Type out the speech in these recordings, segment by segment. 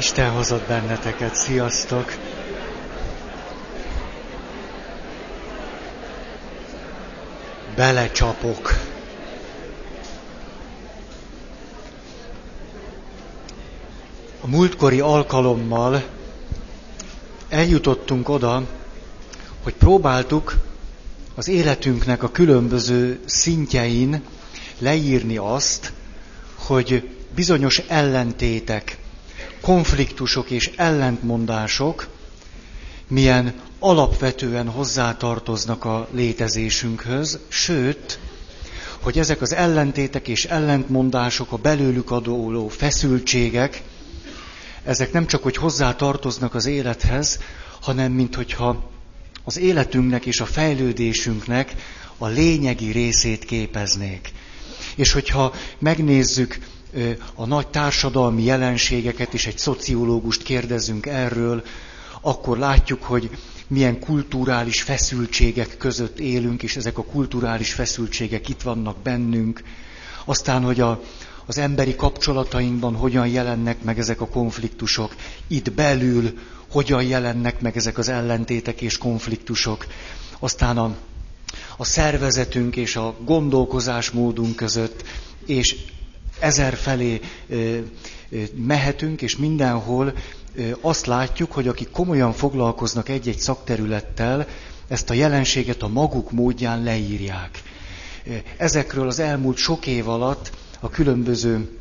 Isten hozott benneteket. Sziasztok! Belecsapok. A múltkori alkalommal eljutottunk oda, hogy próbáltuk az életünknek a különböző szintjein leírni azt, hogy bizonyos ellentétek, konfliktusok és ellentmondások milyen alapvetően hozzátartoznak a létezésünkhöz, sőt, hogy ezek az ellentétek és ellentmondások, a belőlük adódó feszültségek, ezek nem csak hogy hozzátartoznak az élethez, hanem minthogyha az életünknek és a fejlődésünknek a lényegi részét képeznék. És hogyha megnézzük a nagy társadalmi jelenségeket, és egy szociológust kérdezünk erről, akkor látjuk, hogy milyen kulturális feszültségek között élünk, és ezek a kulturális feszültségek itt vannak bennünk. Aztán, hogy az emberi kapcsolatainkban hogyan jelennek meg ezek a konfliktusok, itt belül hogyan jelennek meg ezek az ellentétek és konfliktusok. Aztán a szervezetünk és a gondolkozásmódunk között, és ezerfelé mehetünk, és mindenhol azt látjuk, hogy akik komolyan foglalkoznak egy-egy szakterülettel, ezt a jelenséget a maguk módján leírják. Ezekről az elmúlt sok év alatt a különböző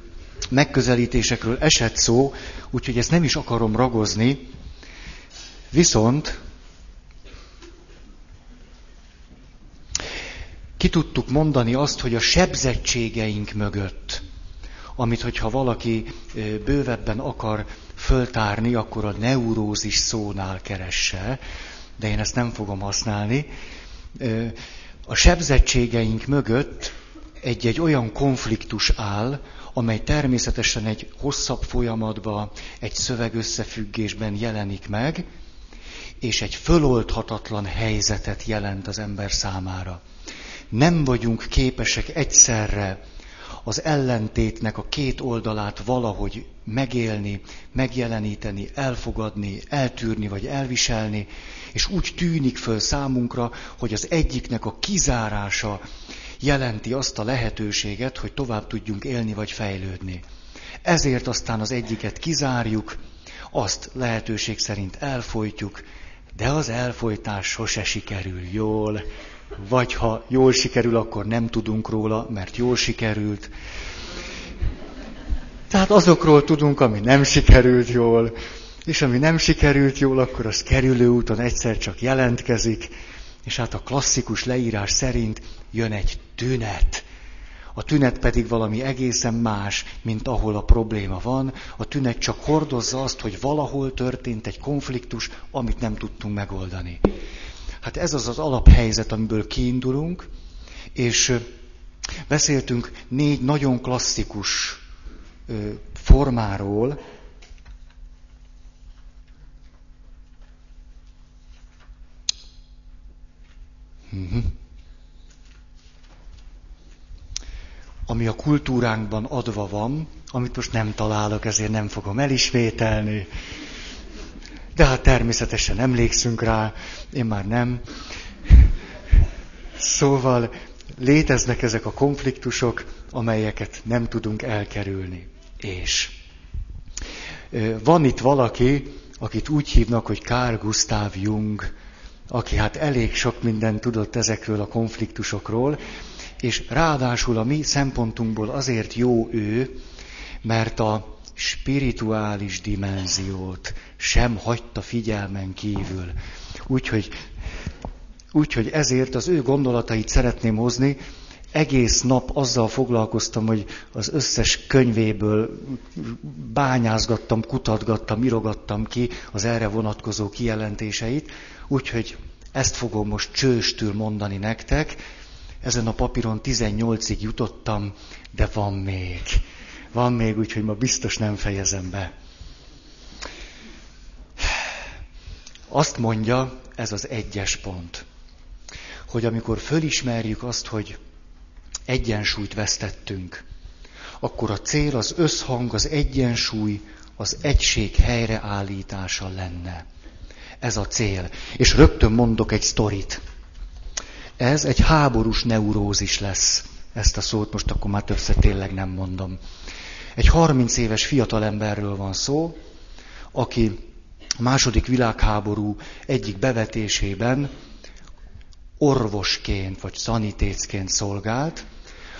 megközelítésekről esett szó, úgyhogy ezt nem is akarom ragozni, viszont ki tudtuk mondani azt, hogy a sebzettségeink mögött, amit, hogyha valaki bővebben akar föltárni, akkor a neurózis szónál keresse, de én ezt nem fogom használni. A sebzettségeink mögött egy-egy olyan konfliktus áll, amely természetesen egy hosszabb folyamatban, egy szövegösszefüggésben jelenik meg, és egy föloldhatatlan helyzetet jelent az ember számára. Nem vagyunk képesek egyszerre az ellentétnek a két oldalát valahogy megélni, megjeleníteni, elfogadni, eltűrni vagy elviselni, és úgy tűnik föl számunkra, hogy az egyiknek a kizárása jelenti azt a lehetőséget, hogy tovább tudjunk élni vagy fejlődni. Ezért aztán az egyiket kizárjuk, azt lehetőség szerint elfojtjuk, de az elfojtás sose sikerül jól. Vagy ha jól sikerül, akkor nem tudunk róla, mert jól sikerült. Tehát azokról tudunk, ami nem sikerült jól, és ami nem sikerült jól, akkor az kerülő úton egyszer csak jelentkezik, és hát a klasszikus leírás szerint jön egy tünet. A tünet pedig valami egészen más, mint ahol a probléma van. A tünet csak hordozza azt, hogy valahol történt egy konfliktus, amit nem tudtunk megoldani. Hát ez az az alaphelyzet, amiből kiindulunk, és beszéltünk 4 nagyon klasszikus formáról. Ami a kultúránkban adva van, amit most nem találok, ezért nem fogom elismételni. De hát természetesen emlékszünk rá, én már nem. Szóval léteznek ezek a konfliktusok, amelyeket nem tudunk elkerülni. És van itt valaki, akit úgy hívnak, hogy Carl Gustav Jung, aki hát elég sok mindent tudott ezekről a konfliktusokról, és ráadásul a mi szempontunkból azért jó ő, mert a spirituális dimenziót sem hagyta figyelmen kívül. Úgyhogy ezért az ő gondolatait szeretném hozni. Egész nap azzal foglalkoztam, hogy az összes könyvéből bányázgattam, kutatgattam, irogattam ki az erre vonatkozó kijelentéseit. Úgyhogy ezt fogom most csőstül mondani nektek. Ezen a papíron 18-ig jutottam, de van még. Van még, úgyhogy ma biztos nem fejezem be. Azt mondja, ez az 1-es pont, hogy amikor fölismerjük azt, hogy egyensúlyt vesztettünk, akkor a cél, az összhang, az egyensúly, az egység helyreállítása lenne. Ez a cél. És rögtön mondok egy sztorit. Ez egy háborús neurózis lesz. Ezt a szót most akkor már többször tényleg nem mondom. Egy 30 éves fiatalemberről van szó, aki a II. Világháború egyik bevetésében orvosként vagy szanitécként szolgált.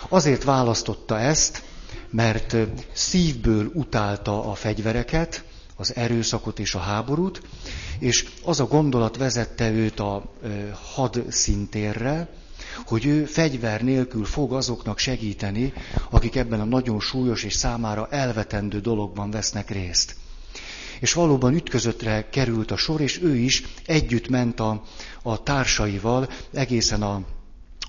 Azért választotta ezt, mert szívből utálta a fegyvereket, az erőszakot és a háborút, és az a gondolat vezette őt a hadszíntérre, hogy ő fegyver nélkül fog azoknak segíteni, akik ebben a nagyon súlyos és számára elvetendő dologban vesznek részt. És valóban ütközöttre került a sor, és ő is együtt ment a társaival egészen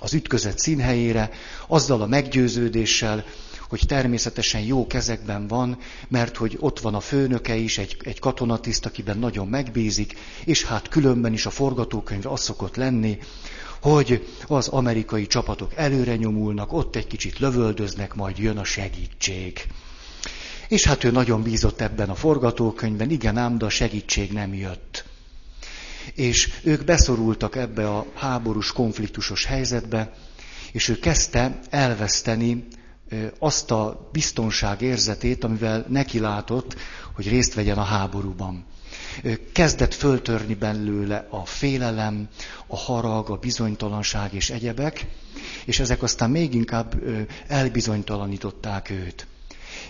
az ütközet színhelyére, azzal a meggyőződéssel, hogy természetesen jó kezekben van, mert hogy ott van a főnöke is, egy katonatiszt, akiben nagyon megbízik, és hát különben is a forgatókönyv az szokott lenni, hogy az amerikai csapatok előre nyomulnak, ott egy kicsit lövöldöznek, majd jön a segítség. És hát ő nagyon bízott ebben a forgatókönyvben, igen ám, de a segítség nem jött. És ők beszorultak ebbe a háborús, konfliktusos helyzetbe, és ő kezdte elveszteni azt a biztonságérzetét, amivel nekilátott, hogy részt vegyen a háborúban. Kezdett föltörni belőle a félelem, a harag, a bizonytalanság és egyebek, és ezek aztán még inkább elbizonytalanították őt.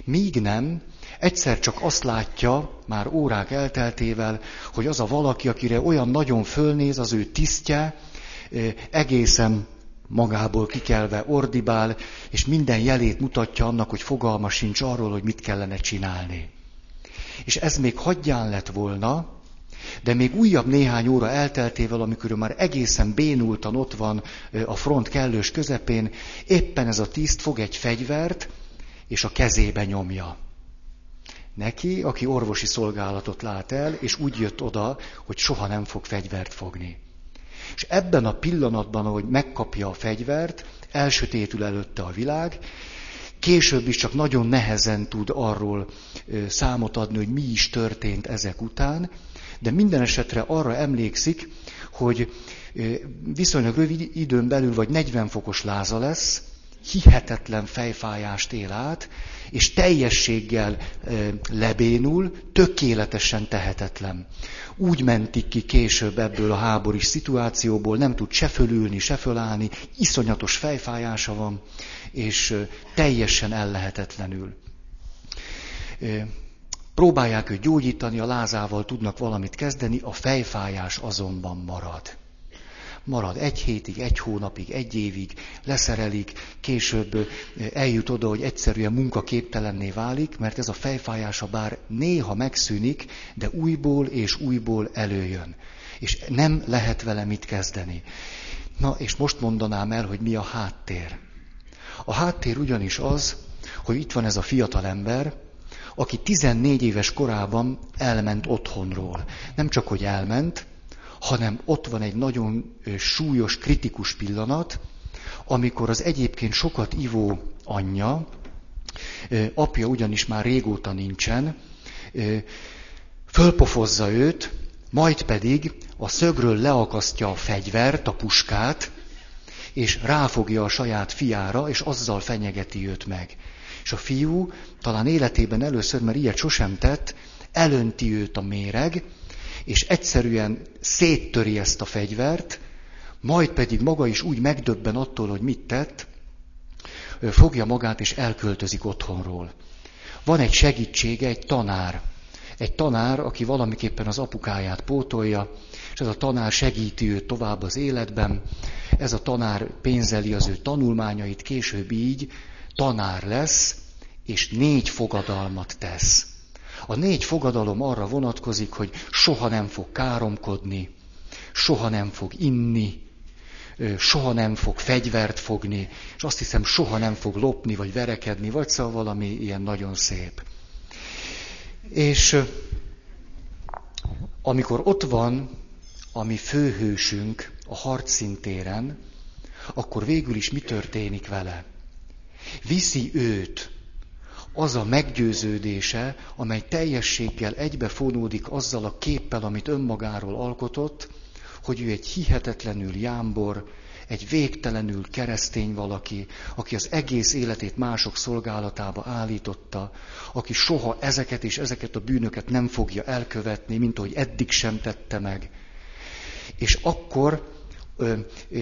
Míg nem, egyszer csak azt látja, már órák elteltével, hogy az a valaki, akire olyan nagyon fölnéz, az ő tisztje, egészen magából kikelve ordibál, és minden jelét mutatja annak, hogy fogalma sincs arról, hogy mit kellene csinálni. És ez még hadján lett volna, de még újabb néhány óra elteltével, amikor már egészen bénultan ott van a front kellős közepén, éppen ez a tiszt fog egy fegyvert, és a kezébe nyomja. Neki, aki orvosi szolgálatot lát el, és úgy jött oda, hogy soha nem fog fegyvert fogni. És ebben a pillanatban, ahogy megkapja a fegyvert, elsötétül előtte a világ, később is csak nagyon nehezen tud arról számot adni, hogy mi is történt ezek után, de minden esetre arra emlékszik, hogy viszonylag rövid időn belül vagy 40 fokos láza lesz, hihetetlen fejfájást él át, és teljességgel lebénul, tökéletesen tehetetlen. Úgy mentik ki később ebből a háborús szituációból, nem tud se fölülni, se fölállni, iszonyatos fejfájása van, és teljesen ellehetetlenül. Próbálják őt gyógyítani, a lázával tudnak valamit kezdeni, a fejfájás azonban marad. Marad egy hétig, egy hónapig, egy évig, leszerelik, később eljut oda, hogy egyszerűen munkaképtelenné válik, mert ez a fejfájása bár néha megszűnik, de újból és újból előjön. És nem lehet vele mit kezdeni. Na, és most mondanám el, hogy mi a háttér. A háttér ugyanis az, hogy itt van ez a fiatalember, aki 14 éves korában elment otthonról. Nem csak, hogy elment, hanem ott van egy nagyon súlyos, kritikus pillanat, amikor az egyébként sokat ivó anyja, apja ugyanis már régóta nincsen, fölpofozza őt, majd pedig a szögről leakasztja a fegyvert, a puskát, és ráfogja a saját fiára, és azzal fenyegeti őt meg. És a fiú talán életében először, mert ilyet sosem tett, elönti őt a méreg, és egyszerűen széttöri ezt a fegyvert, majd pedig maga is úgy megdöbben attól, hogy mit tett, fogja magát és elköltözik otthonról. Van egy segítsége, egy tanár, aki valamiképpen az apukáját pótolja, és ez a tanár segíti őt tovább az életben, ez a tanár pénzeli az ő tanulmányait, később így tanár lesz, és 4 fogadalmat tesz. A 4 fogadalom arra vonatkozik, hogy soha nem fog káromkodni, soha nem fog inni, soha nem fog fegyvert fogni, és azt hiszem soha nem fog lopni, vagy verekedni, vagy szóval valami ilyen nagyon szép. És amikor ott van a mi főhősünk a harcszintéren, akkor végül is mi történik vele? Viszi őt az a meggyőződése, amely teljességgel egybefonódik azzal a képpel, amit önmagáról alkotott, hogy ő egy hihetetlenül jámbor, egy végtelenül keresztény valaki, aki az egész életét mások szolgálatába állította, aki soha ezeket és ezeket a bűnöket nem fogja elkövetni, mint ahogy eddig sem tette meg. És akkor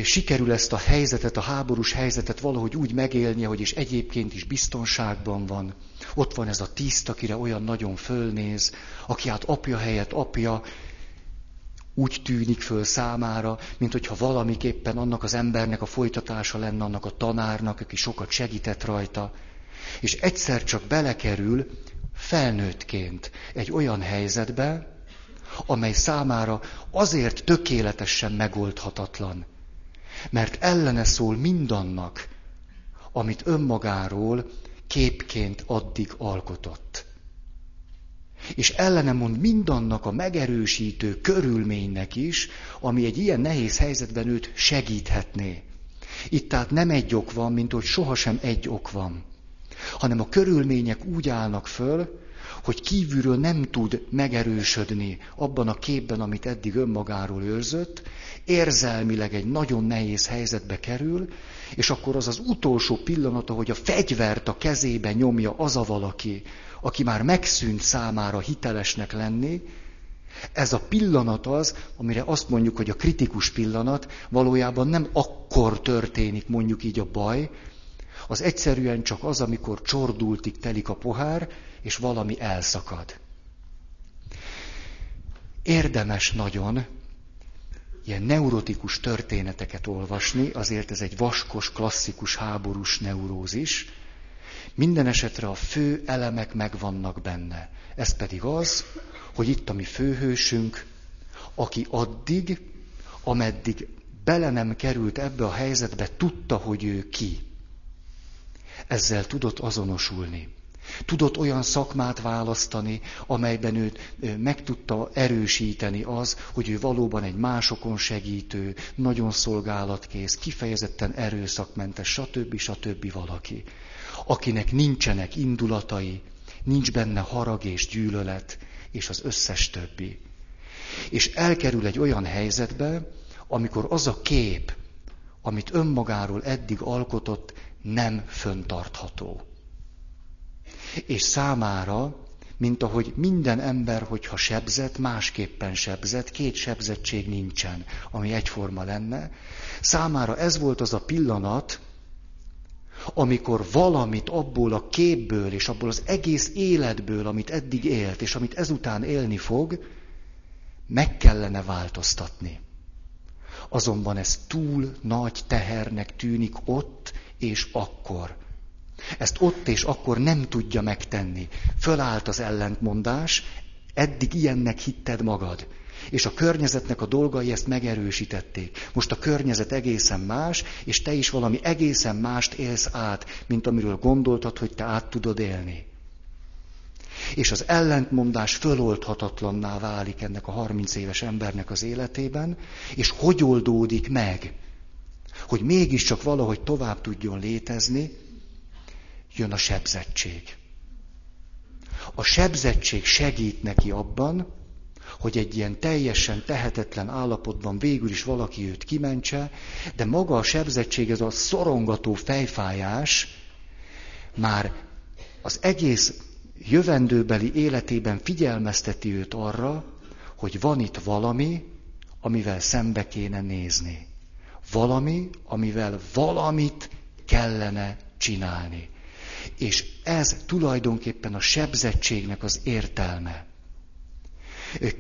sikerül ezt a helyzetet, a háborús helyzetet valahogy úgy megélnie, hogy és egyébként is biztonságban van. Ott van ez a tiszt, akire olyan nagyon fölnéz, aki hát apja helyett apja, úgy tűnik föl számára, mint hogyha valamiképpen annak az embernek a folytatása lenne, annak a tanárnak, aki sokat segített rajta. És egyszer csak belekerül felnőttként egy olyan helyzetbe, amely számára azért tökéletesen megoldhatatlan, mert ellene szól mindannak, amit önmagáról képként addig alkotott. És ellene mond mindannak a megerősítő körülménynek is, ami egy ilyen nehéz helyzetben őt segíthetné. Itt tehát nem egy ok van, mint hogy sohasem egy ok van, hanem a körülmények úgy állnak föl, hogy kívülről nem tud megerősödni abban a képben, amit eddig önmagáról őrzött, érzelmileg egy nagyon nehéz helyzetbe kerül, és akkor az az utolsó pillanata, hogy a fegyvert a kezébe nyomja az a valaki, aki már megszűnt számára hitelesnek lenni, ez a pillanat az, amire azt mondjuk, hogy a kritikus pillanat, valójában nem akkor történik mondjuk így a baj, az egyszerűen csak az, amikor csordultig telik a pohár, és valami elszakad. Érdemes nagyon ilyen neurotikus történeteket olvasni, azért ez egy vaskos, klasszikus, háborús neurózis. Minden esetre a fő elemek megvannak benne. Ez pedig az, hogy itt a mi főhősünk, aki addig, ameddig bele nem került ebbe a helyzetbe, tudta, hogy ő ki. Ezzel tudott azonosulni. Tudott olyan szakmát választani, amelyben őt meg tudta erősíteni az, hogy ő valóban egy másokon segítő, nagyon szolgálatkész, kifejezetten erőszakmentes, stb. Stb. Valaki, akinek nincsenek indulatai, nincs benne harag és gyűlölet, és az összes többi. És elkerül egy olyan helyzetbe, amikor az a kép, amit önmagáról eddig alkotott, nem föntartható. És számára, mint ahogy minden ember, hogyha sebzett, másképpen sebzett, két sebzettség nincsen, ami egyforma lenne, számára ez volt az a pillanat, amikor valamit abból a képből és abból az egész életből, amit eddig élt, és amit ezután élni fog, meg kellene változtatni. Azonban ez túl nagy tehernek tűnik ott és akkor. Ezt ott és akkor nem tudja megtenni. Fölállt az ellentmondás, eddig ilyennek hitted magad. És a környezetnek a dolgai ezt megerősítették. Most a környezet egészen más, és te is valami egészen mást élsz át, mint amiről gondoltad, hogy te át tudod élni. És az ellentmondás föloldhatatlanná válik ennek a 30 éves embernek az életében, és hogy oldódik meg, hogy mégiscsak valahogy tovább tudjon létezni, jön a sebzettség. A sebzettség segít neki abban, hogy egy ilyen teljesen tehetetlen állapotban végül is valaki őt kimentse, de maga a sebzettség, ez a szorongató fejfájás már az egész jövendőbeli életében figyelmezteti őt arra, hogy van itt valami, amivel szembe kéne nézni. Valami, amivel valamit kellene csinálni. És ez tulajdonképpen a sebzettségnek az értelme.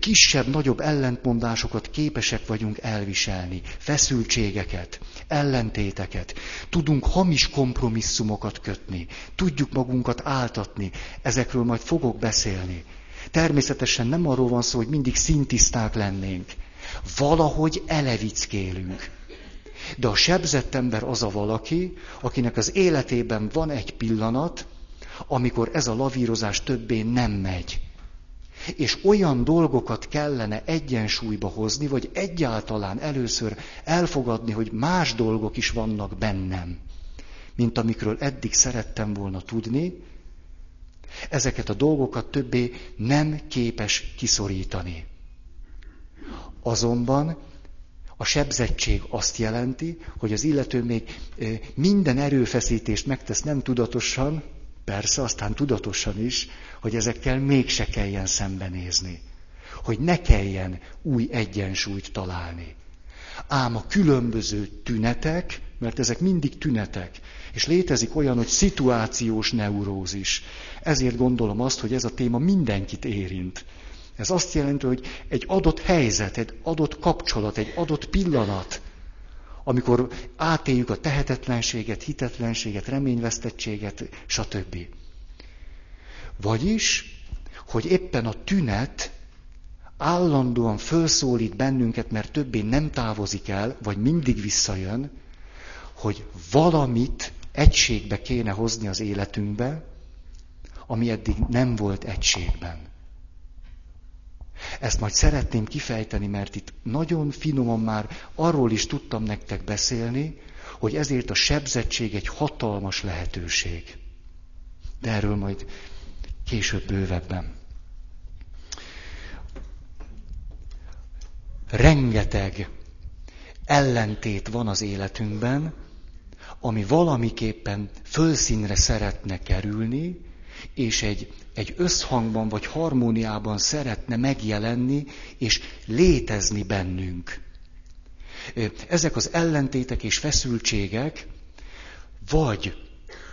Kisebb-nagyobb ellentmondásokat képesek vagyunk elviselni, feszültségeket, ellentéteket, tudunk hamis kompromisszumokat kötni, tudjuk magunkat áltatni, ezekről majd fogok beszélni. Természetesen nem arról van szó, hogy mindig szintiszták lennénk, valahogy elevickélünk. De a sebzett ember az a valaki, akinek az életében van egy pillanat, amikor ez a lavírozás többé nem megy. És olyan dolgokat kellene egyensúlyba hozni, vagy egyáltalán először elfogadni, hogy más dolgok is vannak bennem, mint amikről eddig szerettem volna tudni, Ezeket a dolgokat többé nem képes kiszorítani. Azonban a sebzettség azt jelenti, hogy az illető még minden erőfeszítést megtesz nem tudatosan, persze aztán tudatosan is, hogy ezekkel mégse kelljen szembenézni. Hogy ne kelljen új egyensúlyt találni. Ám a különböző tünetek, mert ezek mindig tünetek, és létezik olyan, hogy szituációs neurózis. Ezért gondolom azt, hogy ez a téma mindenkit érint. Ez azt jelenti, hogy egy adott helyzet, egy adott kapcsolat, egy adott pillanat, amikor átéljük a tehetetlenséget, hitetlenséget, reményvesztettséget, stb. Vagyis, hogy éppen a tünet állandóan felszólít bennünket, mert többé nem távozik el, vagy mindig visszajön, hogy valamit egységbe kéne hozni az életünkbe, ami eddig nem volt egységben. Ezt majd szeretném kifejteni, mert itt nagyon finoman már arról is tudtam nektek beszélni, hogy ezért a sebzettség egy hatalmas lehetőség. De erről majd később bővebben. Rengeteg ellentét van az életünkben, ami valamiképpen fölszínre szeretne kerülni, és egy összhangban vagy harmóniában szeretne megjelenni és létezni bennünk. Ezek az ellentétek és feszültségek vagy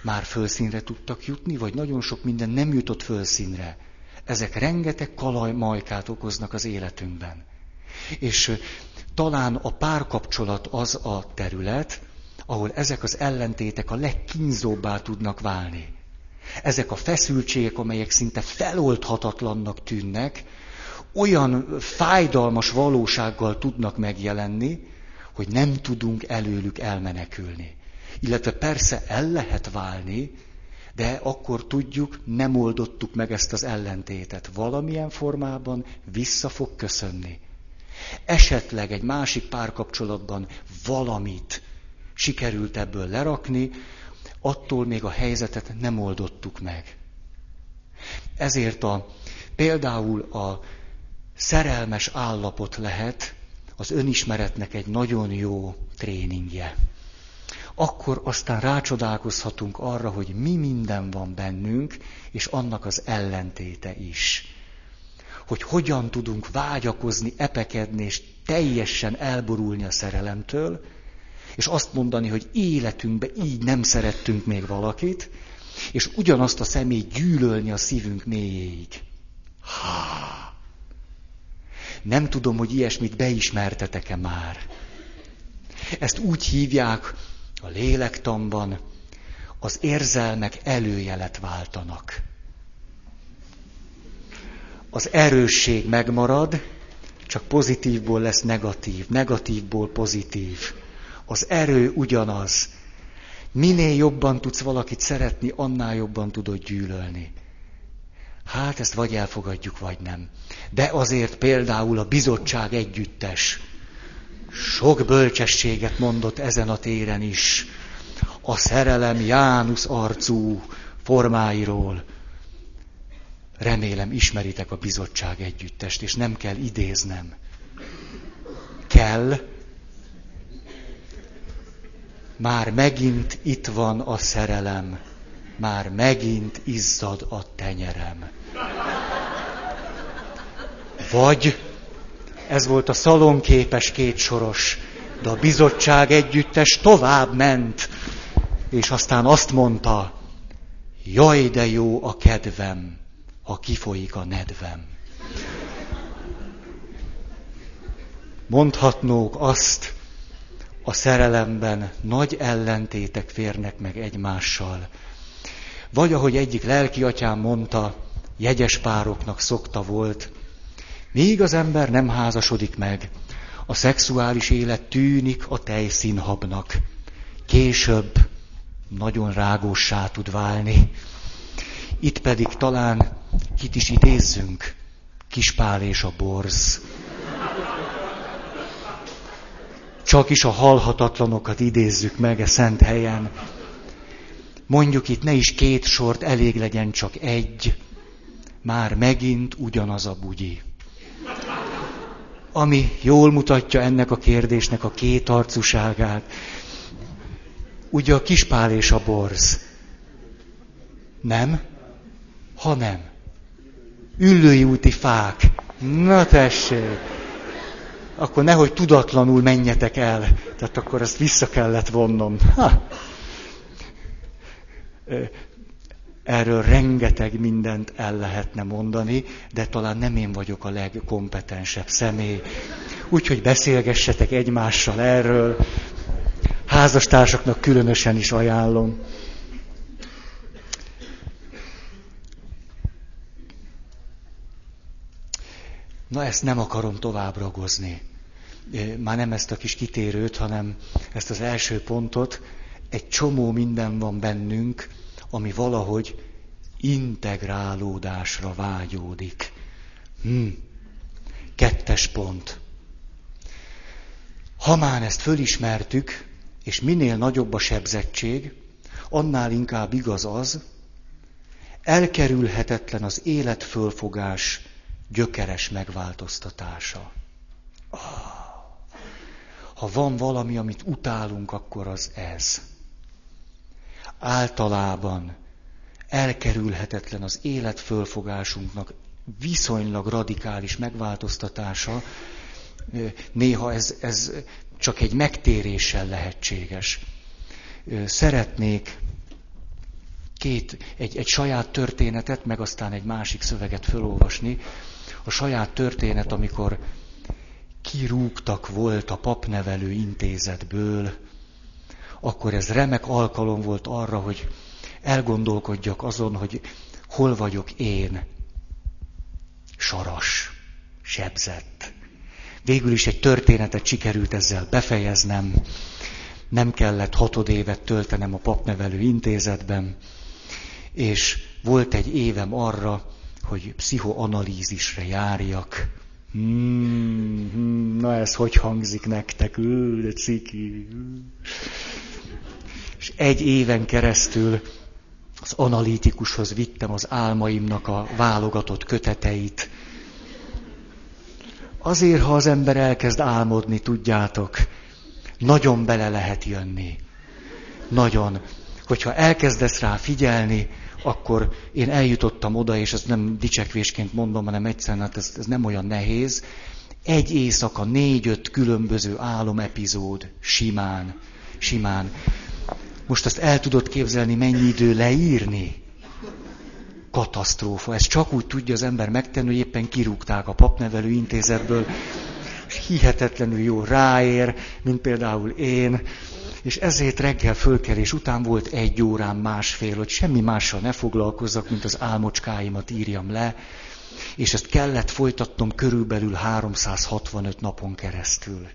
már fölszínre tudtak jutni, vagy nagyon sok minden nem jutott fölszínre. Ezek rengeteg kalajmajkát okoznak az életünkben. És talán a párkapcsolat az a terület, ahol ezek az ellentétek a legkínzóbbá tudnak válni. Ezek a feszültségek, amelyek szinte feloldhatatlannak tűnnek, olyan fájdalmas valósággal tudnak megjelenni, hogy nem tudunk előlük elmenekülni. Illetve persze el lehet válni, de akkor tudjuk, nem oldottuk meg ezt az ellentétet. Valamilyen formában vissza fog köszönni. Esetleg egy másik párkapcsolatban valamit sikerült ebből lerakni, attól még a helyzetet nem oldottuk meg. Ezért például a szerelmes állapot lehet az önismeretnek egy nagyon jó tréningje. Akkor aztán rácsodálkozhatunk arra, hogy mi minden van bennünk, és annak az ellentéte is. Hogy hogyan tudunk vágyakozni, epekedni, és teljesen elborulni a szerelemtől, és azt mondani, hogy életünkben így nem szerettünk még valakit, és ugyanazt a személyt gyűlölni a szívünk mélyéig. Nem tudom, hogy ilyesmit beismertetek-e már. Ezt úgy hívják a lélektanban, az érzelmek előjelet váltanak. Az erősség megmarad, csak pozitívból lesz negatív, negatívból pozitív. Az erő ugyanaz. Minél jobban tudsz valakit szeretni, annál jobban tudod gyűlölni. Hát ezt vagy elfogadjuk, vagy nem. De azért például a bizottság együttes sok bölcsességet mondott ezen a téren is. A szerelem Jánusz arcú formáiról. Remélem ismeritek a bizottság együttest, és nem kell idéznem. Kell. Már megint itt van a szerelem, már megint izzad a tenyerem. Vagy, ez volt a szalonképes kétsoros, de a bizottság együttes tovább ment, és aztán azt mondta, jaj de jó a kedvem, ha kifolyik a nedvem. Mondhatnók azt, a szerelemben nagy ellentétek férnek meg egymással. Vagy ahogy egyik lelki atyám mondta, jegyes pároknak szokta volt, míg az ember nem házasodik meg, a szexuális élet tűnik a tejszínhabnak. Később nagyon rágóssá tud válni. Itt pedig talán kit is idézzünk, Kispál és a borz. Csak is a halhatatlanokat idézzük meg e szent helyen. mondjuk itt ne is két sort, elég legyen csak egy. Már megint ugyanaz a bugyi. Ami jól mutatja ennek a kérdésnek a kétarcúságát. Ugye a Kispál és a borz. Nem? Hanem. Üllői úti fák. Na tessék! Akkor nehogy tudatlanul menjetek el. Tehát akkor ezt vissza kellett vonnom. Ha. Erről rengeteg mindent el lehetne mondani, de talán nem én vagyok a legkompetensebb személy. Úgyhogy beszélgessetek egymással erről. Házastársaknak különösen is ajánlom. Na, ezt nem akarom tovább ragozni. Már nem ezt a kis kitérőt, hanem ezt az első pontot. Egy csomó minden van bennünk, ami valahogy integrálódásra vágyódik. Kettes pont. Ha már ezt fölismertük, és minél nagyobb a sebzettség, annál inkább igaz az, elkerülhetetlen az életfölfogás gyökeres megváltoztatása. Ha van valami, amit utálunk, akkor az ez. Általában elkerülhetetlen az életfölfogásunknak viszonylag radikális megváltoztatása, néha ez csak egy megtéréssel lehetséges. Szeretnék egy saját történetet, meg aztán egy másik szöveget felolvasni. A saját történet, amikor kirúgtak volt a papnevelő intézetből, akkor ez remek alkalom volt arra, hogy elgondolkodjak azon, hogy hol vagyok én. Saras, sebzett. Végül is egy történetet sikerült ezzel befejeznem. Nem kellett 6 évet töltenem a papnevelő intézetben, és volt egy évem arra, hogy pszichoanalízisre járjak. Na ez hogy hangzik nektek? De ciki. És 1 éven keresztül az analitikushoz vittem az álmaimnak a válogatott köteteit. Azért, ha az ember elkezd álmodni, tudjátok, nagyon bele lehet jönni. Nagyon. Hogyha elkezdesz rá figyelni, akkor én eljutottam oda, és ezt nem dicsekvésként mondom, hanem egyszerűen, hát ez nem olyan nehéz. 1 éjszaka 4-5 különböző álomepizód simán, simán. Most azt el tudod képzelni, mennyi idő leírni? Katasztrófa. Ezt csak úgy tudja az ember megtenni, hogy éppen kirúgták a papnevelő intézetből. Hihetetlenül jó ráér, mint például én. És ezért reggel fölkelés után volt 1 órám, másfél, hogy semmi mással ne foglalkozzak, mint az álmocskáimat írjam le, és ezt kellett folytatnom körülbelül 365 napon keresztül.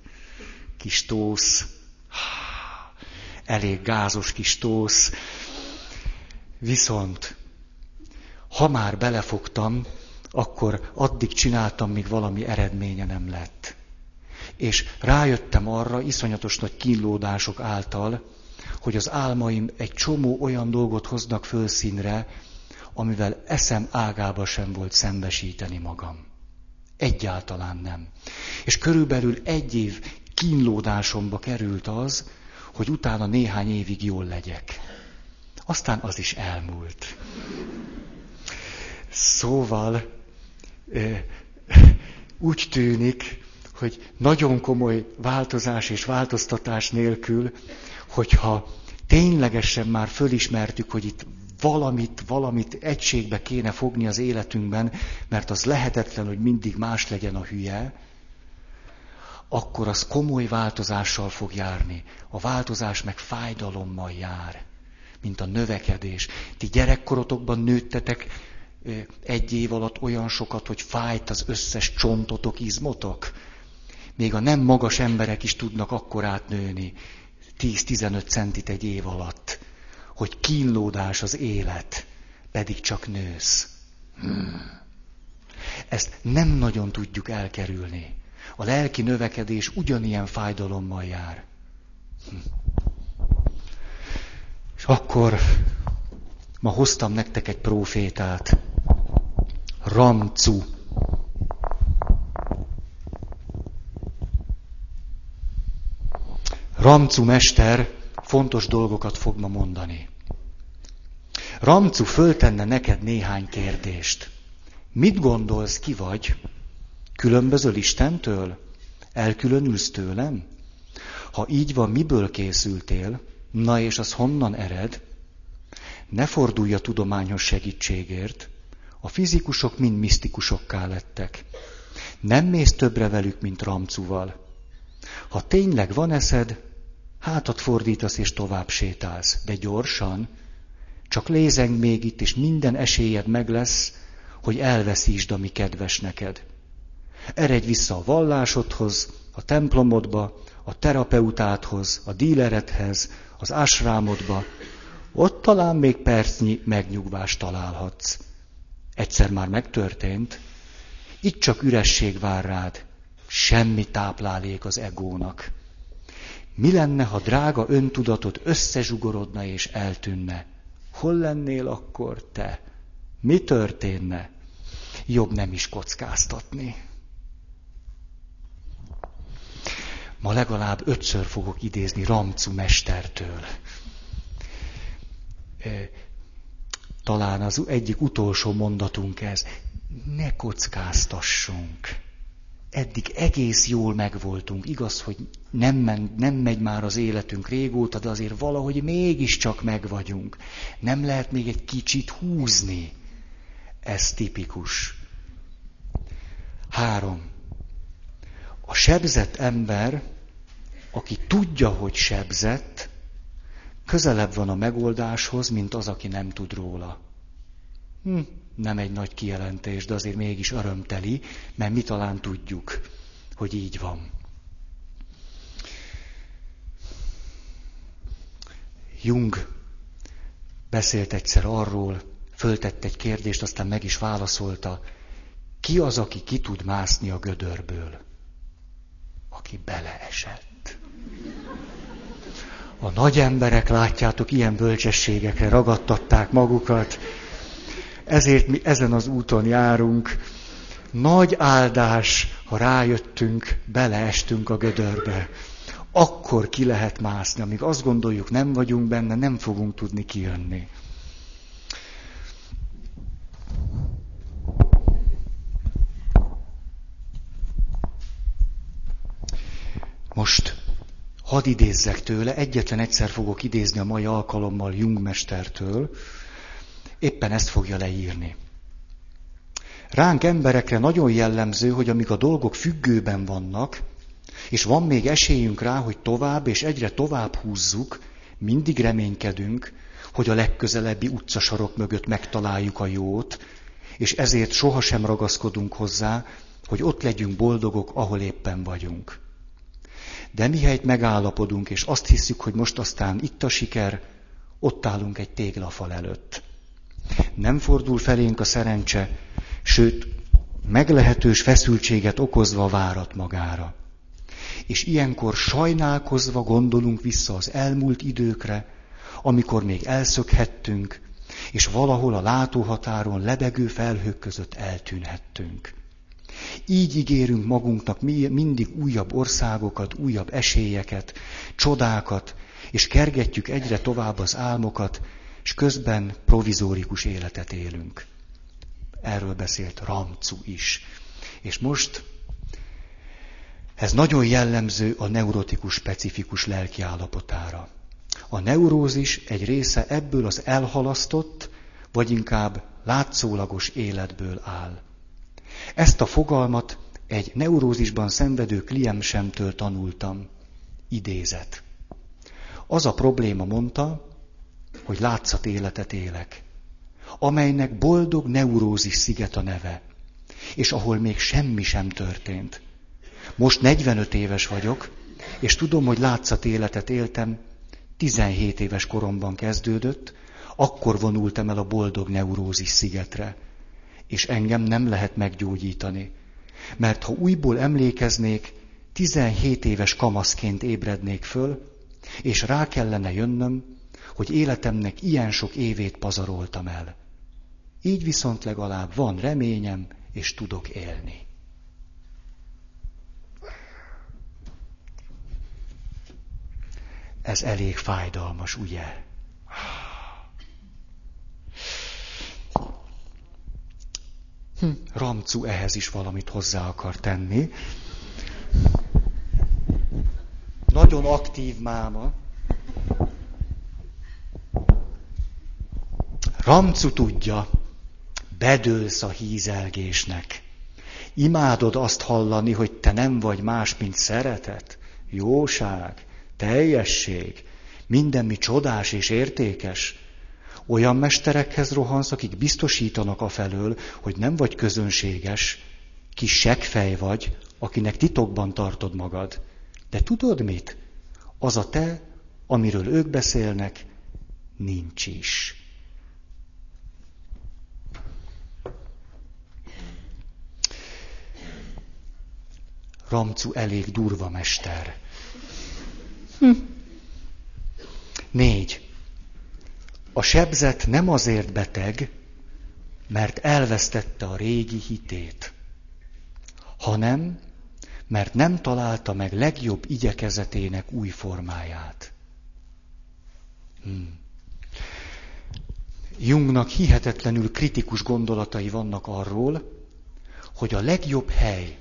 Kis tósz, elég gázos kis tósz. Viszont, ha már belefogtam, akkor addig csináltam, míg valami eredménye nem lett. És rájöttem arra, iszonyatos nagy kínlódások által, hogy az álmaim egy csomó olyan dolgot hoznak fölszínre, amivel eszem ágába sem volt szembesíteni magam. Egyáltalán nem. És körülbelül 1 év kínlódásomba került az, hogy utána néhány évig jól legyek. Aztán az is elmúlt. Szóval úgy tűnik, hogy nagyon komoly változás és változtatás nélkül, hogyha ténylegesen már fölismertük, hogy itt valamit egységbe kéne fogni az életünkben, mert az lehetetlen, hogy mindig más legyen a hülye, akkor az komoly változással fog járni. A változás meg fájdalommal jár, mint a növekedés. Ti gyerekkorotokban nőttetek 1 év alatt olyan sokat, hogy fájt az összes csontotok, izmotok? Még a nem magas emberek is tudnak akkor átnőni, 10-15 centit 1 év alatt, hogy kínlódás az élet, pedig csak nősz. Ezt nem nagyon tudjuk elkerülni. A lelki növekedés ugyanilyen fájdalommal jár. És akkor Ma hoztam nektek egy prófétát. Ramcu. Ramcu mester fontos dolgokat fog ma mondani. Ramcu föltenne neked néhány kérdést. Mit gondolsz, ki vagy? Különbözöl Istentől? Elkülönülsz tőlem? Ha így van, miből készültél? Na és az honnan ered? Ne fordulj a tudományos segítségért. A fizikusok mind misztikusokká lettek. Nem mész többre velük, mint Ramcuval. Ha tényleg van eszed, hátat fordítasz és tovább sétálsz, de gyorsan, csak lézeng még itt, és minden esélyed meg lesz, hogy elveszítsd, ami kedves neked. Eredj vissza a vallásodhoz, a templomodba, a terapeutádhoz, a díleredhez, az ásrámodba, ott talán még percnyi megnyugvást találhatsz. Egyszer már megtörtént, itt csak üresség vár rád, semmi táplálék az egónak. Mi lenne, ha drága öntudatod összezsugorodna és eltűnne? Hol lennél akkor te? Mi történne? Jobb nem is kockáztatni. Ma legalább 5-ször fogok idézni Ramcu mestertől. Talán az egyik utolsó mondatunk ez. Ne kockáztassunk. Eddig egész jól megvoltunk. Igaz, hogy nem megy már az életünk régóta, de azért valahogy mégiscsak megvagyunk. Nem lehet még egy kicsit húzni. Ez tipikus. 3. A sebzett ember, aki tudja, hogy sebzett, közelebb van a megoldáshoz, mint az, aki nem tud róla. Nem egy nagy kijelentés, de azért mégis örömteli, mert mi talán tudjuk, hogy így van. Jung beszélt egyszer arról, föltett egy kérdést, aztán meg is válaszolta, ki az, aki ki tud mászni a gödörből? Aki beleesett. A nagy emberek, látjátok, ilyen bölcsességekre ragadtatták magukat, ezért mi ezen az úton járunk. Nagy áldás, ha rájöttünk, beleestünk a gödörbe. Akkor ki lehet mászni, amíg azt gondoljuk, nem vagyunk benne, nem fogunk tudni kijönni. Most hadd idézzek tőle, egyetlen egyszer fogok idézni a mai alkalommal Jung mestertől, éppen ezt fogja leírni. Ránk emberekre nagyon jellemző, hogy amíg a dolgok függőben vannak, és van még esélyünk rá, hogy tovább és egyre tovább húzzuk, mindig reménykedünk, hogy a legközelebbi utcasarok mögött megtaláljuk a jót, és ezért sohasem ragaszkodunk hozzá, hogy ott legyünk boldogok, ahol éppen vagyunk. De mihelyt megállapodunk, és azt hiszük, hogy most aztán itt a siker, ott állunk egy téglafal előtt. Nem fordul felénk a szerencse, sőt, meglehetős feszültséget okozva várat magára. És ilyenkor sajnálkozva gondolunk vissza az elmúlt időkre, amikor még elszökhettünk, és valahol a látóhatáron lebegő felhők között eltűnhettünk. Így ígérünk magunknak mindig újabb országokat, újabb esélyeket, csodákat, és kergetjük egyre tovább az álmokat, és közben provizórikus életet élünk. Erről beszélt Ramcu is. És most ez nagyon jellemző a neurotikus specifikus lelki állapotára. A neurózis egy része ebből az elhalasztott, vagy inkább látszólagos életből áll. Ezt a fogalmat egy neurózisban szenvedő kliensemtől tanultam. Idézet. Az a probléma, mondta, hogy látszat életet élek, amelynek boldog neurózis sziget a neve, és ahol még semmi sem történt. Most 45 éves vagyok, és tudom, hogy látszat életet éltem, 17 éves koromban kezdődött, akkor vonultam el a boldog neurózis szigetre. És engem nem lehet meggyógyítani. Mert ha újból emlékeznék, 17 éves kamaszként ébrednék föl, és rá kellene jönnöm, hogy életemnek ilyen sok évét pazaroltam el. Így viszont legalább van reményem, és tudok élni. Ez elég fájdalmas, ugye? Ramcu ehhez is valamit hozzá akar tenni. Nagyon aktív máma. Ramcu tudja, bedőlsz a hízelgésnek. Imádod azt hallani, hogy te nem vagy más, mint szeretet, jóság, teljesség, minden mi csodás és értékes. Olyan mesterekhez rohansz, akik biztosítanak afelől, hogy nem vagy közönséges, kis seggfej vagy, akinek titokban tartod magad. De tudod mit? Az a te, amiről ők beszélnek, nincs is. Ramcu elég durva mester. 4. A sebzett nem azért beteg, mert elvesztette a régi hitét, hanem mert nem találta meg legjobb igyekezetének új formáját. Jungnak hihetetlenül kritikus gondolatai vannak arról, hogy a legjobb hely,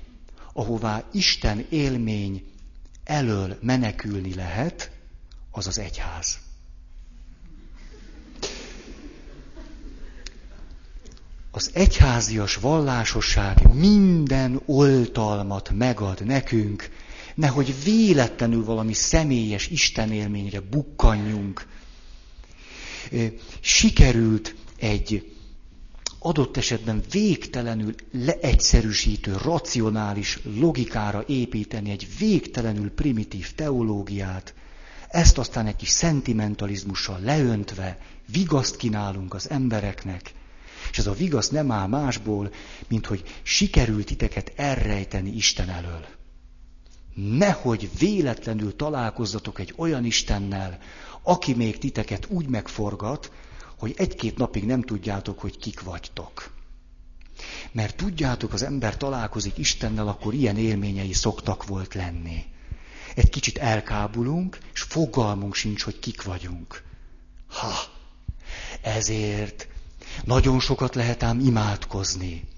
ahová Isten élmény elől menekülni lehet, az az egyház. Az egyházias vallásosság minden oltalmat megad nekünk, nehogy véletlenül valami személyes istenélményre bukkanjunk. Sikerült egy adott esetben végtelenül leegyszerűsítő, racionális logikára építeni egy végtelenül primitív teológiát, ezt aztán egy kis szentimentalizmussal leöntve vigaszt kínálunk az embereknek, és ez a vigasz nem áll másból, mint hogy sikerült titeket elrejteni Isten elől. Nehogy véletlenül találkozzatok egy olyan Istennel, aki még titeket úgy megforgat, hogy egy-két napig nem tudjátok, hogy kik vagytok. Mert tudjátok, az ember találkozik Istennel, akkor ilyen élményei szoktak volt lenni. Egy kicsit elkábulunk, és fogalmunk sincs, hogy kik vagyunk. Ezért nagyon sokat lehet ám imádkozni,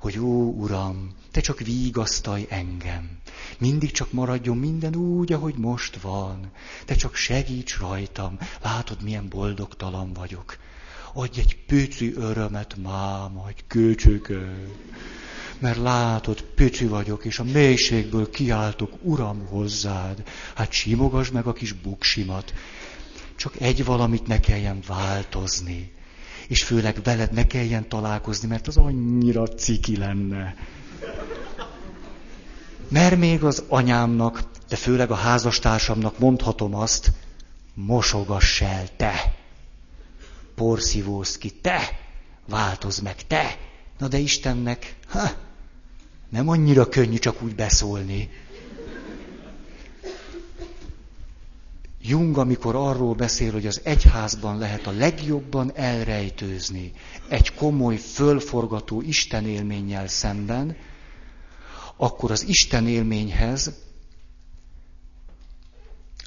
hogy ó, Uram, te csak vigasztalj engem. Mindig csak maradjon minden úgy, ahogy most van. Te csak segíts rajtam. Látod, milyen boldogtalan vagyok. Adj egy pici örömet, máma, egy köcsököt. Mert látod, pici vagyok, és a mélységből kiáltok, Uram, hozzád. Hát simogasd meg a kis buksimat. Csak egy valamit ne kelljen változni. És főleg veled ne kelljen találkozni, mert az annyira ciki lenne. Mert még az anyámnak, de főleg a házastársamnak mondhatom azt, mosogass el te, porszívózz ki te, változz meg te. Na de Istennek, nem annyira könnyű csak úgy beszólni. Jung, amikor arról beszél, hogy az egyházban lehet a legjobban elrejtőzni egy komoly, fölforgató istenélménnyel szemben, akkor az istenélményhez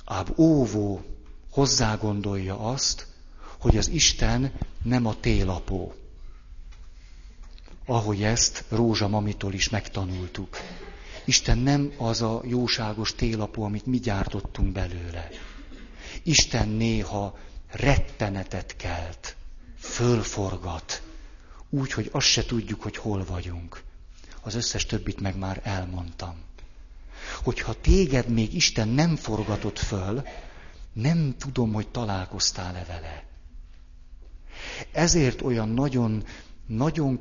ább óvó hozzágondolja azt, hogy az Isten nem a télapó, ahogy ezt Rózsa mamitól is megtanultuk. Isten nem az a jóságos télapó, amit mi gyártottunk belőle. Isten néha rettenetet kelt, fölforgat, úgy, hogy azt se tudjuk, hogy hol vagyunk. Az összes többit meg már elmondtam. Hogyha téged még Isten nem forgatott föl, nem tudom, hogy találkoztál-e vele. Ezért olyan nagyon, nagyon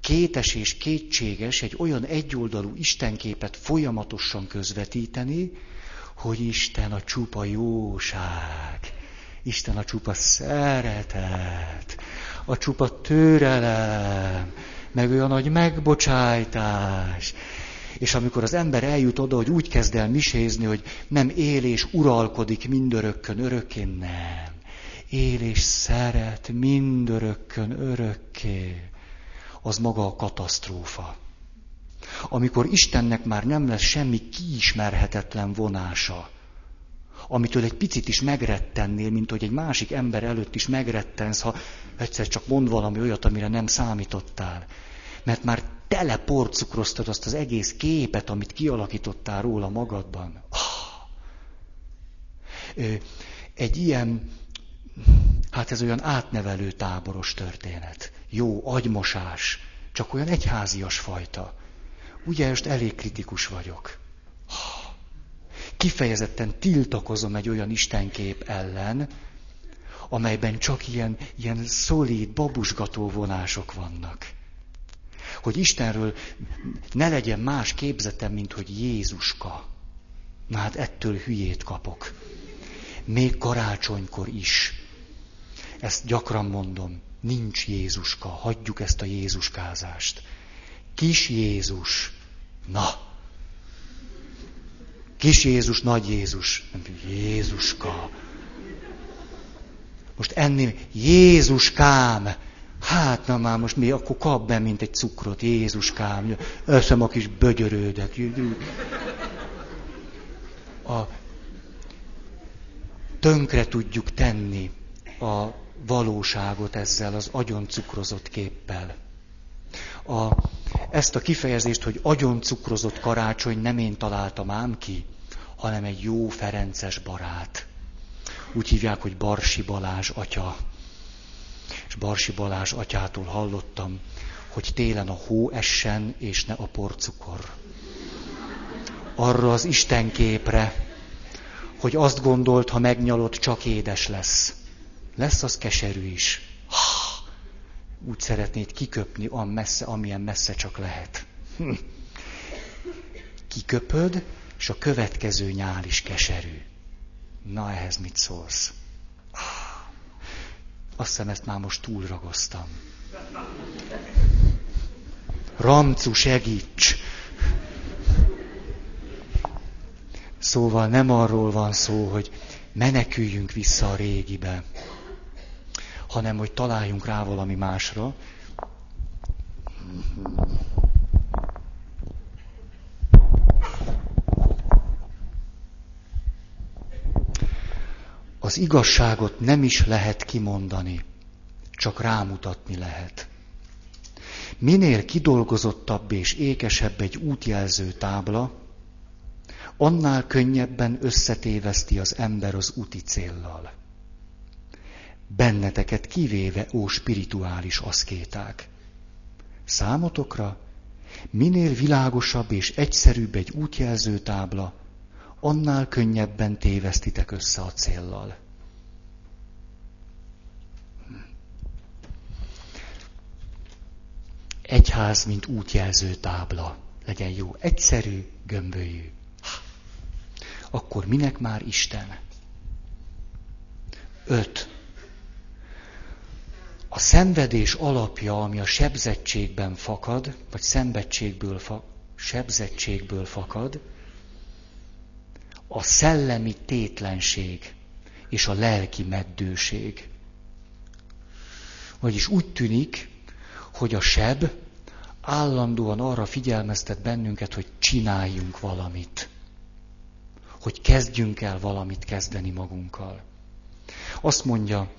kétes és kétséges egy olyan egyoldalú istenképet folyamatosan közvetíteni, hogy Isten a csupa jóság, Isten a csupa szeretet, a csupa türelem, meg olyan nagy megbocsájtás. És amikor az ember eljut oda, hogy úgy kezd el misézni, hogy nem él és uralkodik mindörökkön, örökké, nem. Él és szeret mindörökkön, örökké. Az maga a katasztrófa. Amikor Istennek már nem lesz semmi kiismerhetetlen vonása, amitől egy picit is megrettennél, mint hogy egy másik ember előtt is megrettensz, ha egyszer csak mond valami olyat, amire nem számítottál. Mert már tele porcukroztad azt az egész képet, amit kialakítottál róla magadban. Egy ilyen, hát ez olyan átnevelő táboros történet. Jó, agymosás, csak olyan egyházias fajta. Ugye, most elég kritikus vagyok. Kifejezetten tiltakozom egy olyan istenkép ellen, amelyben csak ilyen szolid, babusgató vonások vannak. Hogy Istenről ne legyen más képzetem, mint hogy Jézuska. Na hát ettől hülyét kapok. Még karácsonykor is. Ezt gyakran mondom. Nincs Jézuska. Hagyjuk ezt a Jézuskázást. Kis Jézus. Na! Kis Jézus, nagy Jézus. Jézuska. Most ennél Jézuskám. Hát, na már most mi, akkor kap be, mint egy cukrot, Jézuskám. Eszem a kis bögyörődet. Tönkre tudjuk tenni a valóságot ezzel az agyoncukrozott képpel. Ezt a kifejezést, hogy agyoncukrozott karácsony nem én találtam ám ki, hanem egy jó ferences barát. Úgy hívják, hogy Barsi Balázs atya. És Barsi Balázs atyától hallottam, hogy télen a hó essen, és ne a porcukor. Arra az istenképre, hogy azt gondolt, ha megnyalod, csak édes lesz. Lesz az keserű is. Úgy szeretnéd kiköpni amilyen messze csak lehet. Kiköpöd, és a következő nyál is keserű. Na, ehhez mit szólsz? Azt hiszem, ezt már most túlragoztam. Ramcu, segíts! Szóval nem arról van szó, hogy meneküljünk vissza a régibe, hanem hogy találjunk rá valami másra. Az igazságot nem is lehet kimondani, csak rámutatni lehet. Minél kidolgozottabb és ékesebb egy útjelző tábla, annál könnyebben összetéveszti az ember az úti céllal. Benneteket kivéve, ó spirituális aszkéták. Számotokra minél világosabb és egyszerűbb egy útjelző tábla, annál könnyebben tévesztitek össze a céllal. Egyház, mint útjelző tábla. Legyen jó, egyszerű, gömbölyű. Akkor minek már Isten? 5. A szenvedés alapja, ami a sebzettségben fakad, vagy sebzettségből fakad, a szellemi tétlenség és a lelki meddőség. Vagyis úgy tűnik, hogy a seb állandóan arra figyelmeztet bennünket, hogy csináljunk valamit. Hogy kezdjünk el valamit kezdeni magunkkal. Azt mondja,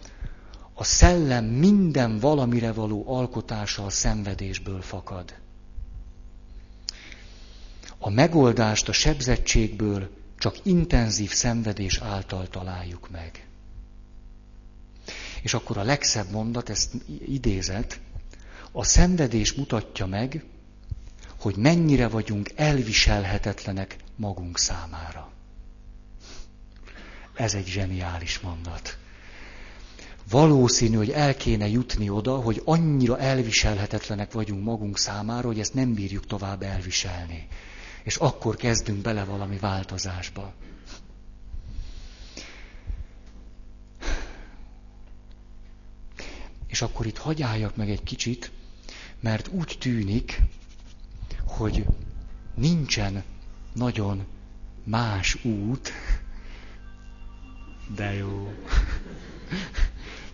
a szellem minden valamire való alkotása a szenvedésből fakad. A megoldást a sebzettségből csak intenzív szenvedés által találjuk meg. És akkor a legszebb mondat, ezt idézet, a szenvedés mutatja meg, hogy mennyire vagyunk elviselhetetlenek magunk számára. Ez egy zseniális mondat. Valószínű, hogy el kéne jutni oda, hogy annyira elviselhetetlenek vagyunk magunk számára, hogy ezt nem bírjuk tovább elviselni. És akkor kezdünk bele valami változásba. És akkor itt hadd álljak meg egy kicsit, mert úgy tűnik, hogy nincsen nagyon más út, de jó.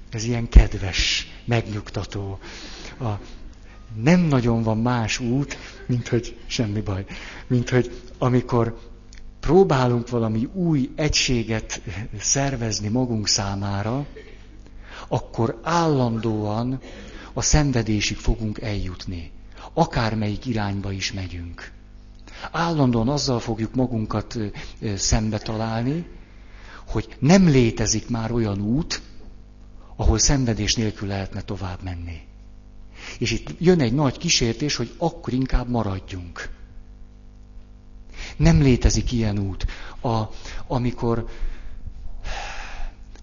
Ez ilyen kedves, megnyugtató. Nem nagyon van más út, mint hogy semmi baj. Mint hogy amikor próbálunk valami új egységet szervezni magunk számára, akkor állandóan a szenvedésig fogunk eljutni. Akármelyik irányba is megyünk. Állandóan azzal fogjuk magunkat szembe találni, hogy nem létezik már olyan út, ahol szenvedés nélkül lehetne tovább menni. És itt jön egy nagy kísértés, hogy akkor inkább maradjunk. Nem létezik ilyen út. Amikor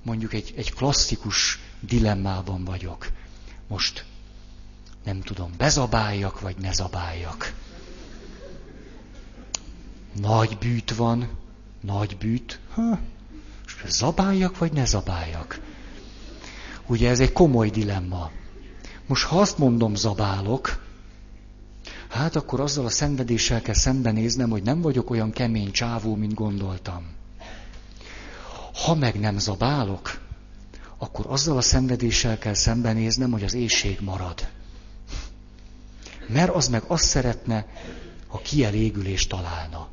mondjuk egy klasszikus dilemmában vagyok. Most nem tudom, bezabáljak, vagy ne zabáljak. Nagy bűt van, nagy bűt. Zabáljak, vagy ne zabáljak? Ugye ez egy komoly dilemma. Most ha azt mondom, zabálok, hát akkor azzal a szenvedéssel kell szembenéznem, hogy nem vagyok olyan kemény csávó, mint gondoltam. Ha meg nem zabálok, akkor azzal a szenvedéssel kell szembenéznem, hogy az éhség marad. Mert az meg azt szeretne, ha kielégülést találna.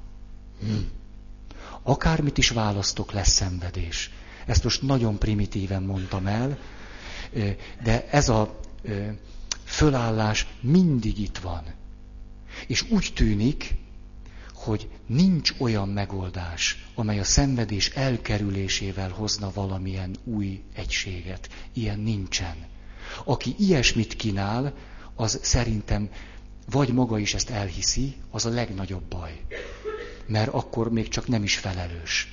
Akármit is választok, lesz szenvedés. Ezt most nagyon primitíven mondtam el, de ez a fölállás mindig itt van. És úgy tűnik, hogy nincs olyan megoldás, amely a szenvedés elkerülésével hozna valamilyen új egységet. Ilyen nincsen. Aki ilyesmit kínál, az szerintem vagy maga is ezt elhiszi, az a legnagyobb baj. Mert akkor még csak nem is felelős.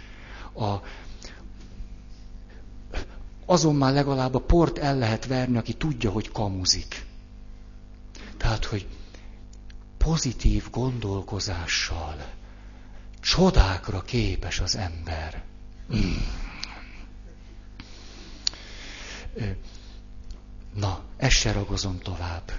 Azon már legalább a port el lehet verni, aki tudja, hogy kamuzik. Tehát, hogy pozitív gondolkozással csodákra képes az ember. Na, ezt se ragozom tovább.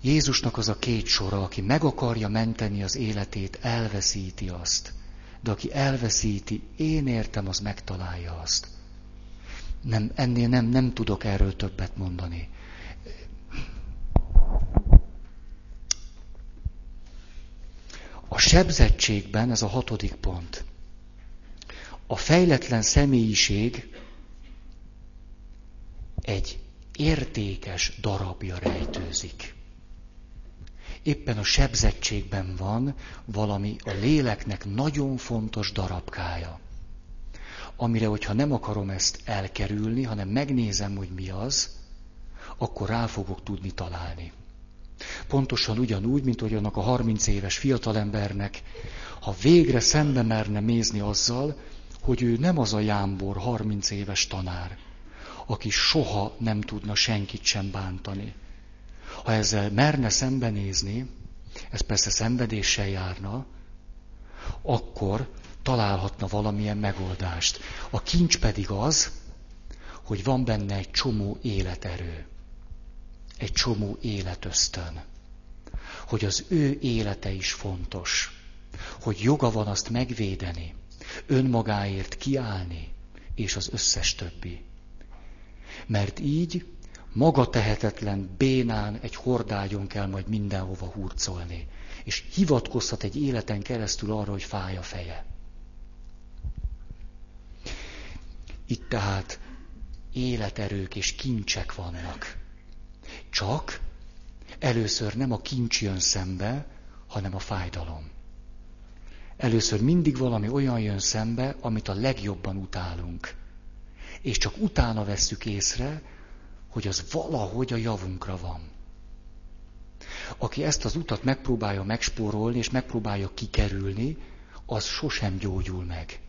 Jézusnak az a két sora, aki meg akarja menteni az életét, elveszíti azt. De aki elveszíti, én értem, az megtalálja azt. Nem, ennél nem tudok erről többet mondani. A sebzettségben, ez a 6. pont, a fejletlen személyiség egy értékes darabja rejtőzik. Éppen a sebzettségben van valami a léleknek nagyon fontos darabkája, amire, hogyha nem akarom ezt elkerülni, hanem megnézem, hogy mi az, akkor rá fogok tudni találni. Pontosan ugyanúgy, mint hogy annak a 30 éves fiatalembernek, ha végre szembe merne nézni azzal, hogy ő nem az a jámbor 30 éves tanár, aki soha nem tudna senkit sem bántani. Ha ezzel merne szembenézni, ez persze szenvedéssel járna, akkor találhatna valamilyen megoldást. A kincs pedig az, hogy van benne egy csomó életerő, egy csomó életösztön, hogy az ő élete is fontos, hogy joga van azt megvédeni, önmagáért kiállni, és az összes többi. Mert így maga tehetetlen, bénán, egy hordágyon kell majd mindenhova hurcolni. És hivatkozhat egy életen keresztül arra, hogy fáj a feje. Itt tehát életerők és kincsek vannak. Csak először nem a kincs jön szembe, hanem a fájdalom. Először mindig valami olyan jön szembe, amit a legjobban utálunk. És csak utána vesszük észre, hogy az valahogy a javunkra van. Aki ezt az utat megpróbálja megspórolni, és megpróbálja kikerülni, az sosem gyógyul meg.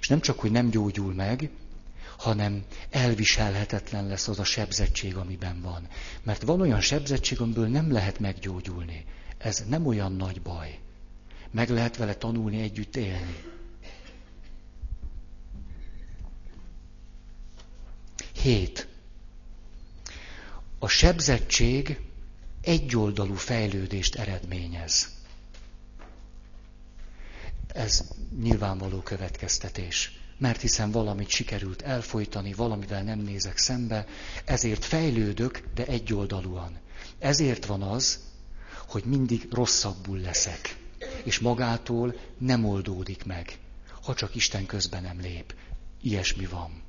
És nem csak, hogy nem gyógyul meg, hanem elviselhetetlen lesz az a sebzettség, amiben van. Mert van olyan sebzettség, amiből nem lehet meggyógyulni. Ez nem olyan nagy baj. Meg lehet vele tanulni, együtt élni. A sebzettség egyoldalú fejlődést eredményez. Ez nyilvánvaló következtetés. Mert hiszen valamit sikerült elfojtani, valamivel nem nézek szembe, ezért fejlődök, de egyoldalúan. Ezért van az, hogy mindig rosszabbul leszek, és magától nem oldódik meg, ha csak Isten közben nem lép. Ilyesmi van.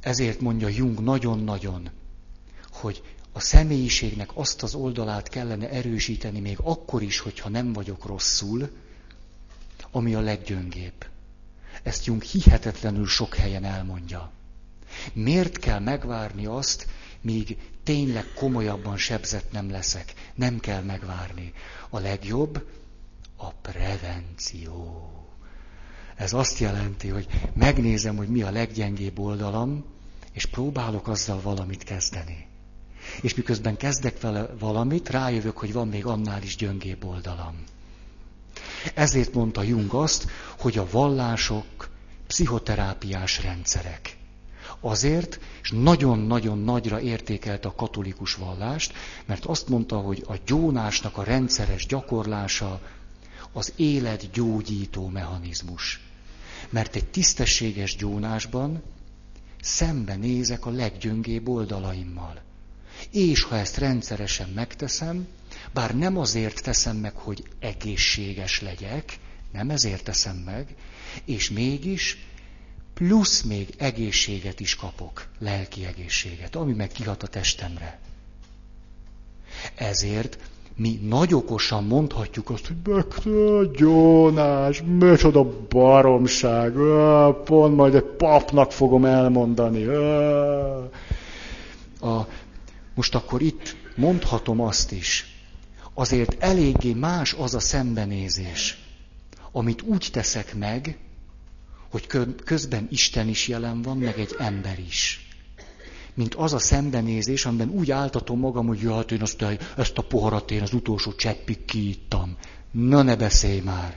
Ezért mondja Jung nagyon-nagyon, hogy a személyiségnek azt az oldalát kellene erősíteni még akkor is, hogyha nem vagyok rosszul, ami a leggyöngébb. Ezt Jung hihetetlenül sok helyen elmondja. Miért kell megvárni azt, míg tényleg komolyabban sebzett nem leszek? Nem kell megvárni. A legjobb a prevenció. Ez azt jelenti, hogy megnézem, hogy mi a leggyengébb oldalam, és próbálok azzal valamit kezdeni. És miközben kezdek vele valamit, rájövök, hogy van még annál is gyöngébb oldalam. Ezért mondta Jung azt, hogy a vallások pszichoterápiás rendszerek. Azért, és nagyon-nagyon nagyra értékelte a katolikus vallást, mert azt mondta, hogy a gyónásnak a rendszeres gyakorlása az életgyógyító mechanizmus. Mert egy tisztességes gyónásban szembenézek a leggyöngébb oldalaimmal. És ha ezt rendszeresen megteszem, bár nem azért teszem meg, hogy egészséges legyek, nem ezért teszem meg, és mégis plusz még egészséget is kapok, lelki egészséget, ami meg kihat a testemre. Ezért mi nagy okosan mondhatjuk azt, hogy gyónás, micsoda baromság, pont majd egy papnak fogom elmondani. Most akkor itt mondhatom azt is, azért eléggé más az a szembenézés, amit úgy teszek meg, hogy közben Isten is jelen van, meg egy ember is. Mint az a szembenézés, amiben úgy áltatom magam, hogy jaj, hát én ezt a poharat én az utolsó cseppig kiittam. Na ne beszélj már!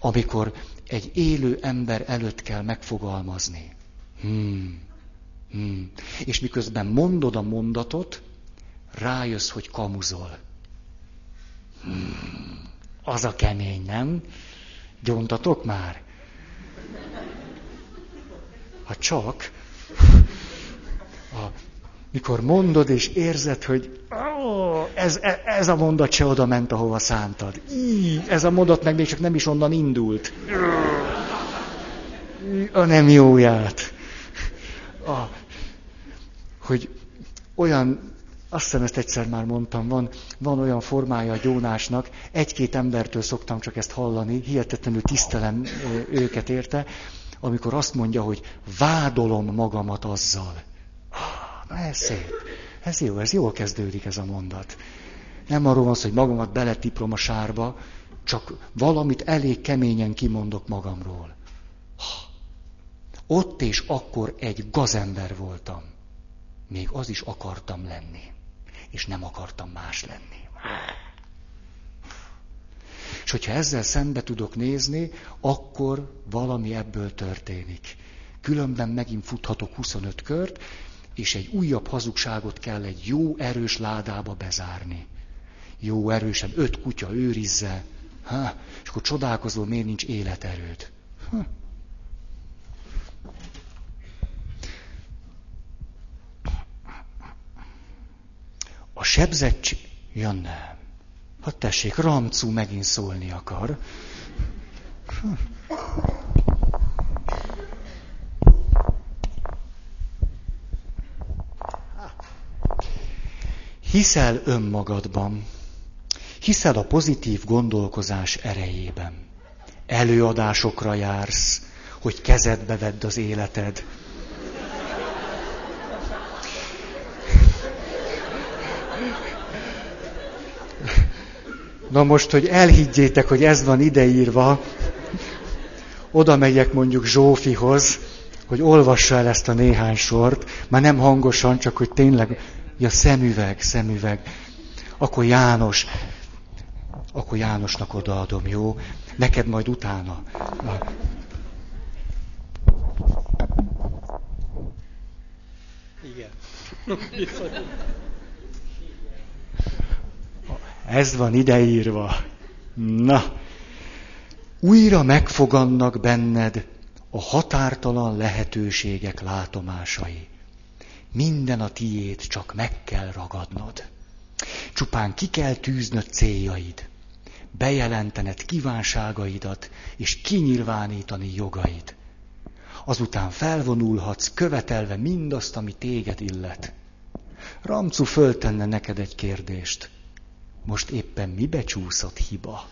Amikor egy élő ember előtt kell megfogalmazni. És miközben mondod a mondatot, rájössz, hogy kamuzol. Az a kemény, nem? Gyóntatok már? Ha csak, mikor mondod és érzed, hogy ez a mondat se oda ment, ahova szántad. Ez a mondat meg még csak nem is onnan indult. A nem jóját. Hogy olyan, azt hiszem ezt egyszer már mondtam, van olyan formája a gyónásnak, egy-két embertől szoktam csak ezt hallani, hihetetlenül tisztelem őket érte, amikor azt mondja, hogy vádolom magamat azzal. Na ez szép, ez jó, ez jól kezdődik ez a mondat. Nem arról van szó, hogy magamat beletiplom a sárba, csak valamit elég keményen kimondok magamról. Ott és akkor egy gazember voltam. Még az is akartam lenni. És nem akartam más lenni. És hogyha ezzel szembe tudok nézni, akkor valami ebből történik. Különben megint futhatok 25 kört, és egy újabb hazugságot kell egy jó erős ládába bezárni. Jó erősen 5 kutya őrizze. És akkor csodálkozol, miért nincs életerőd. A sebzettség... Ja nem. Hát tessék, Ramcu megint szólni akar. Hiszel önmagadban. Hiszel a pozitív gondolkozás erejében. Előadásokra jársz, hogy kezedbe vedd az életed. Na most, hogy elhiggyétek, hogy ez van ideírva, oda megyek mondjuk Zsófihoz, hogy olvassa el ezt a néhány sort, már nem hangosan, csak hogy tényleg, ja szemüveg, akkor Jánosnak odaadom, jó? Neked majd utána. Igen. Ez van ideírva. Na, újra megfogannak benned a határtalan lehetőségek látomásai. Minden a tiéd, csak meg kell ragadnod. Csupán ki kell tűznöd céljaid, bejelentened kívánságaidat és kinyilvánítani jogaid. Azután felvonulhatsz, követelve mindazt, ami téged illet. Ramcu föltenne neked egy kérdést. Most éppen mibe csúszott hiba?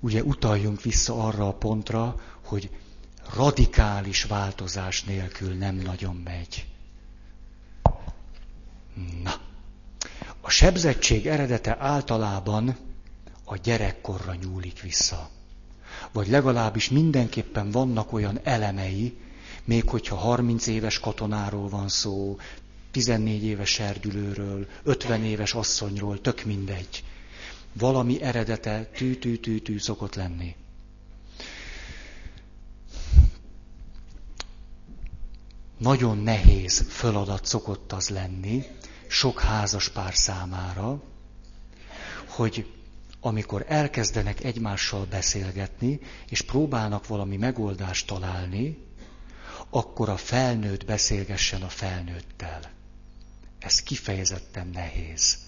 Ugye utaljunk vissza arra a pontra, hogy radikális változás nélkül nem nagyon megy. Na, a sebzettség eredete általában a gyerekkorra nyúlik vissza. Vagy legalábbis mindenképpen vannak olyan elemei, még hogyha 30 éves katonáról van szó, 14 éves serdülőről, 50 éves asszonyról, tök mindegy. Valami eredete tű szokott lenni. Nagyon nehéz feladat szokott az lenni, sok házaspár számára, hogy amikor elkezdenek egymással beszélgetni, és próbálnak valami megoldást találni, akkor a felnőtt beszélgessen a felnőttel. Ez kifejezetten nehéz.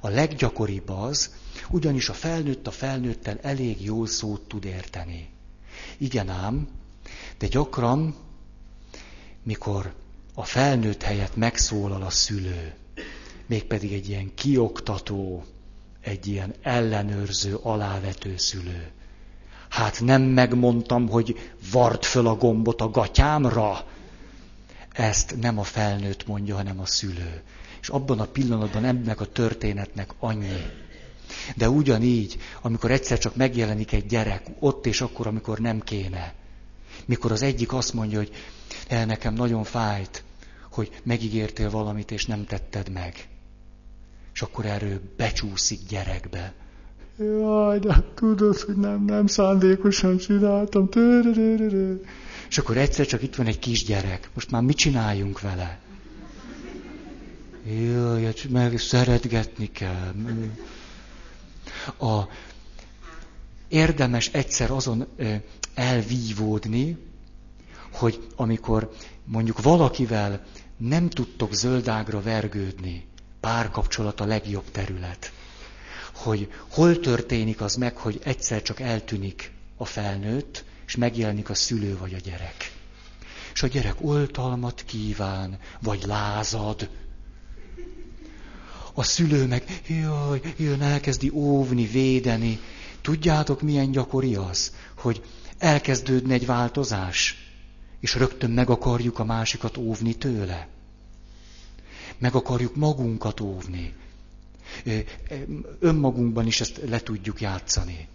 A leggyakoribb az, ugyanis a felnőtt a felnőttel elég jól szót tud érteni. Igen ám, de gyakran, mikor a felnőtt helyett megszólal a szülő, mégpedig egy ilyen kioktató, egy ilyen ellenőrző, alávető szülő. Hát nem megmondtam, hogy vard föl a gombot a gatyámra? Ezt nem a felnőtt mondja, hanem a szülő. És abban a pillanatban ennek a történetnek annyi. De ugyanígy, amikor egyszer csak megjelenik egy gyerek, ott és akkor, amikor nem kéne. Mikor az egyik azt mondja, hogy nekem nagyon fájt, hogy megígértél valamit, és nem tetted meg. És akkor erről becsúszik gyerekbe. Jaj, de tudod, hogy nem szándékosan csináltam. És akkor egyszer csak itt van egy kisgyerek. Most már mit csináljunk vele? Jaj, meg szeretgetni kell. Érdemes egyszer azon elvívódni, hogy amikor mondjuk valakivel nem tudtok zöldágra vergődni, párkapcsolat a legjobb terület, hogy hol történik az meg, hogy egyszer csak eltűnik a felnőtt, és megjelenik a szülő vagy a gyerek. És a gyerek oltalmat kíván, vagy lázad. A szülő meg jaj, elkezdi óvni, védeni. Tudjátok, milyen gyakori az, hogy elkezdődne egy változás, és rögtön meg akarjuk a másikat óvni tőle. Meg akarjuk magunkat óvni. Önmagunkban is ezt le tudjuk játszani.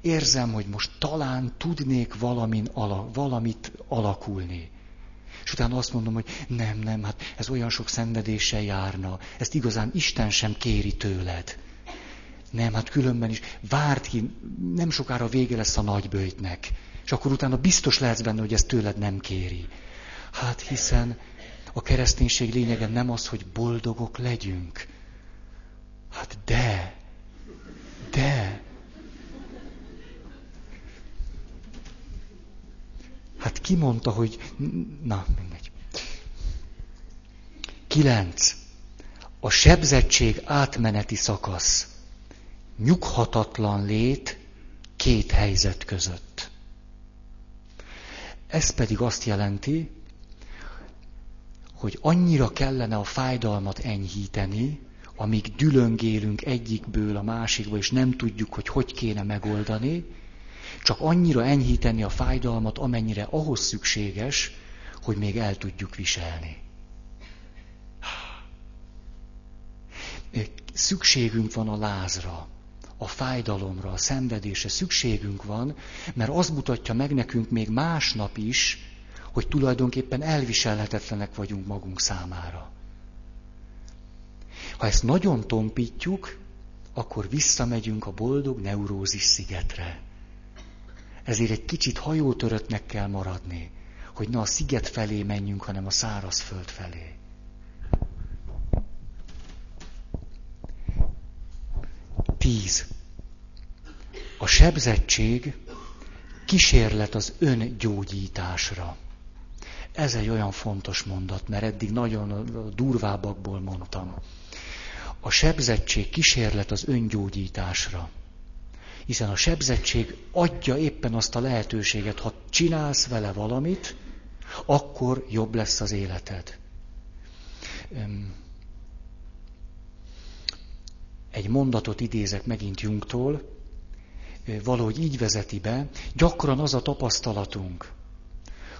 Érzem, hogy most talán tudnék valamit alakulni. És utána azt mondom, hogy nem, hát ez olyan sok szenvedéssel járna. Ezt igazán Isten sem kéri tőled. Nem, hát különben is várd ki, nem sokára vége lesz a nagyböjtnek. És akkor utána biztos lehetsz benne, hogy ez tőled nem kéri. Hát hiszen a kereszténység lényege nem az, hogy boldogok legyünk. Hát de. Hát ki mondta, hogy... Na, mindegy. 9. A sebzettség átmeneti szakasz. Nyughatatlan lét két helyzet között. Ez pedig azt jelenti, hogy annyira kellene a fájdalmat enyhíteni, amíg dülöngélünk egyikből a másikba, és nem tudjuk, hogy kéne megoldani, csak annyira enyhíteni a fájdalmat, amennyire ahhoz szükséges, hogy még el tudjuk viselni. Szükségünk van a lázra, a fájdalomra, a szenvedésre, szükségünk van, mert az mutatja meg nekünk még másnap is, hogy tulajdonképpen elviselhetetlenek vagyunk magunk számára. Ha ezt nagyon tompítjuk, akkor visszamegyünk a boldog neurózis szigetre. Ezért egy kicsit hajótöröttnek kell maradni, hogy ne a sziget felé menjünk, hanem a szárazföld felé. A sebzettség kísérlet az öngyógyításra. Ez egy olyan fontos mondat, mert eddig nagyon durvábbakból mondtam. A sebzettség kísérlet az öngyógyításra. Hiszen a sebzettség adja éppen azt a lehetőséget, ha csinálsz vele valamit, akkor jobb lesz az életed. Egy mondatot idézek megint Jungtól, valahogy így vezeti be, gyakran az a tapasztalatunk,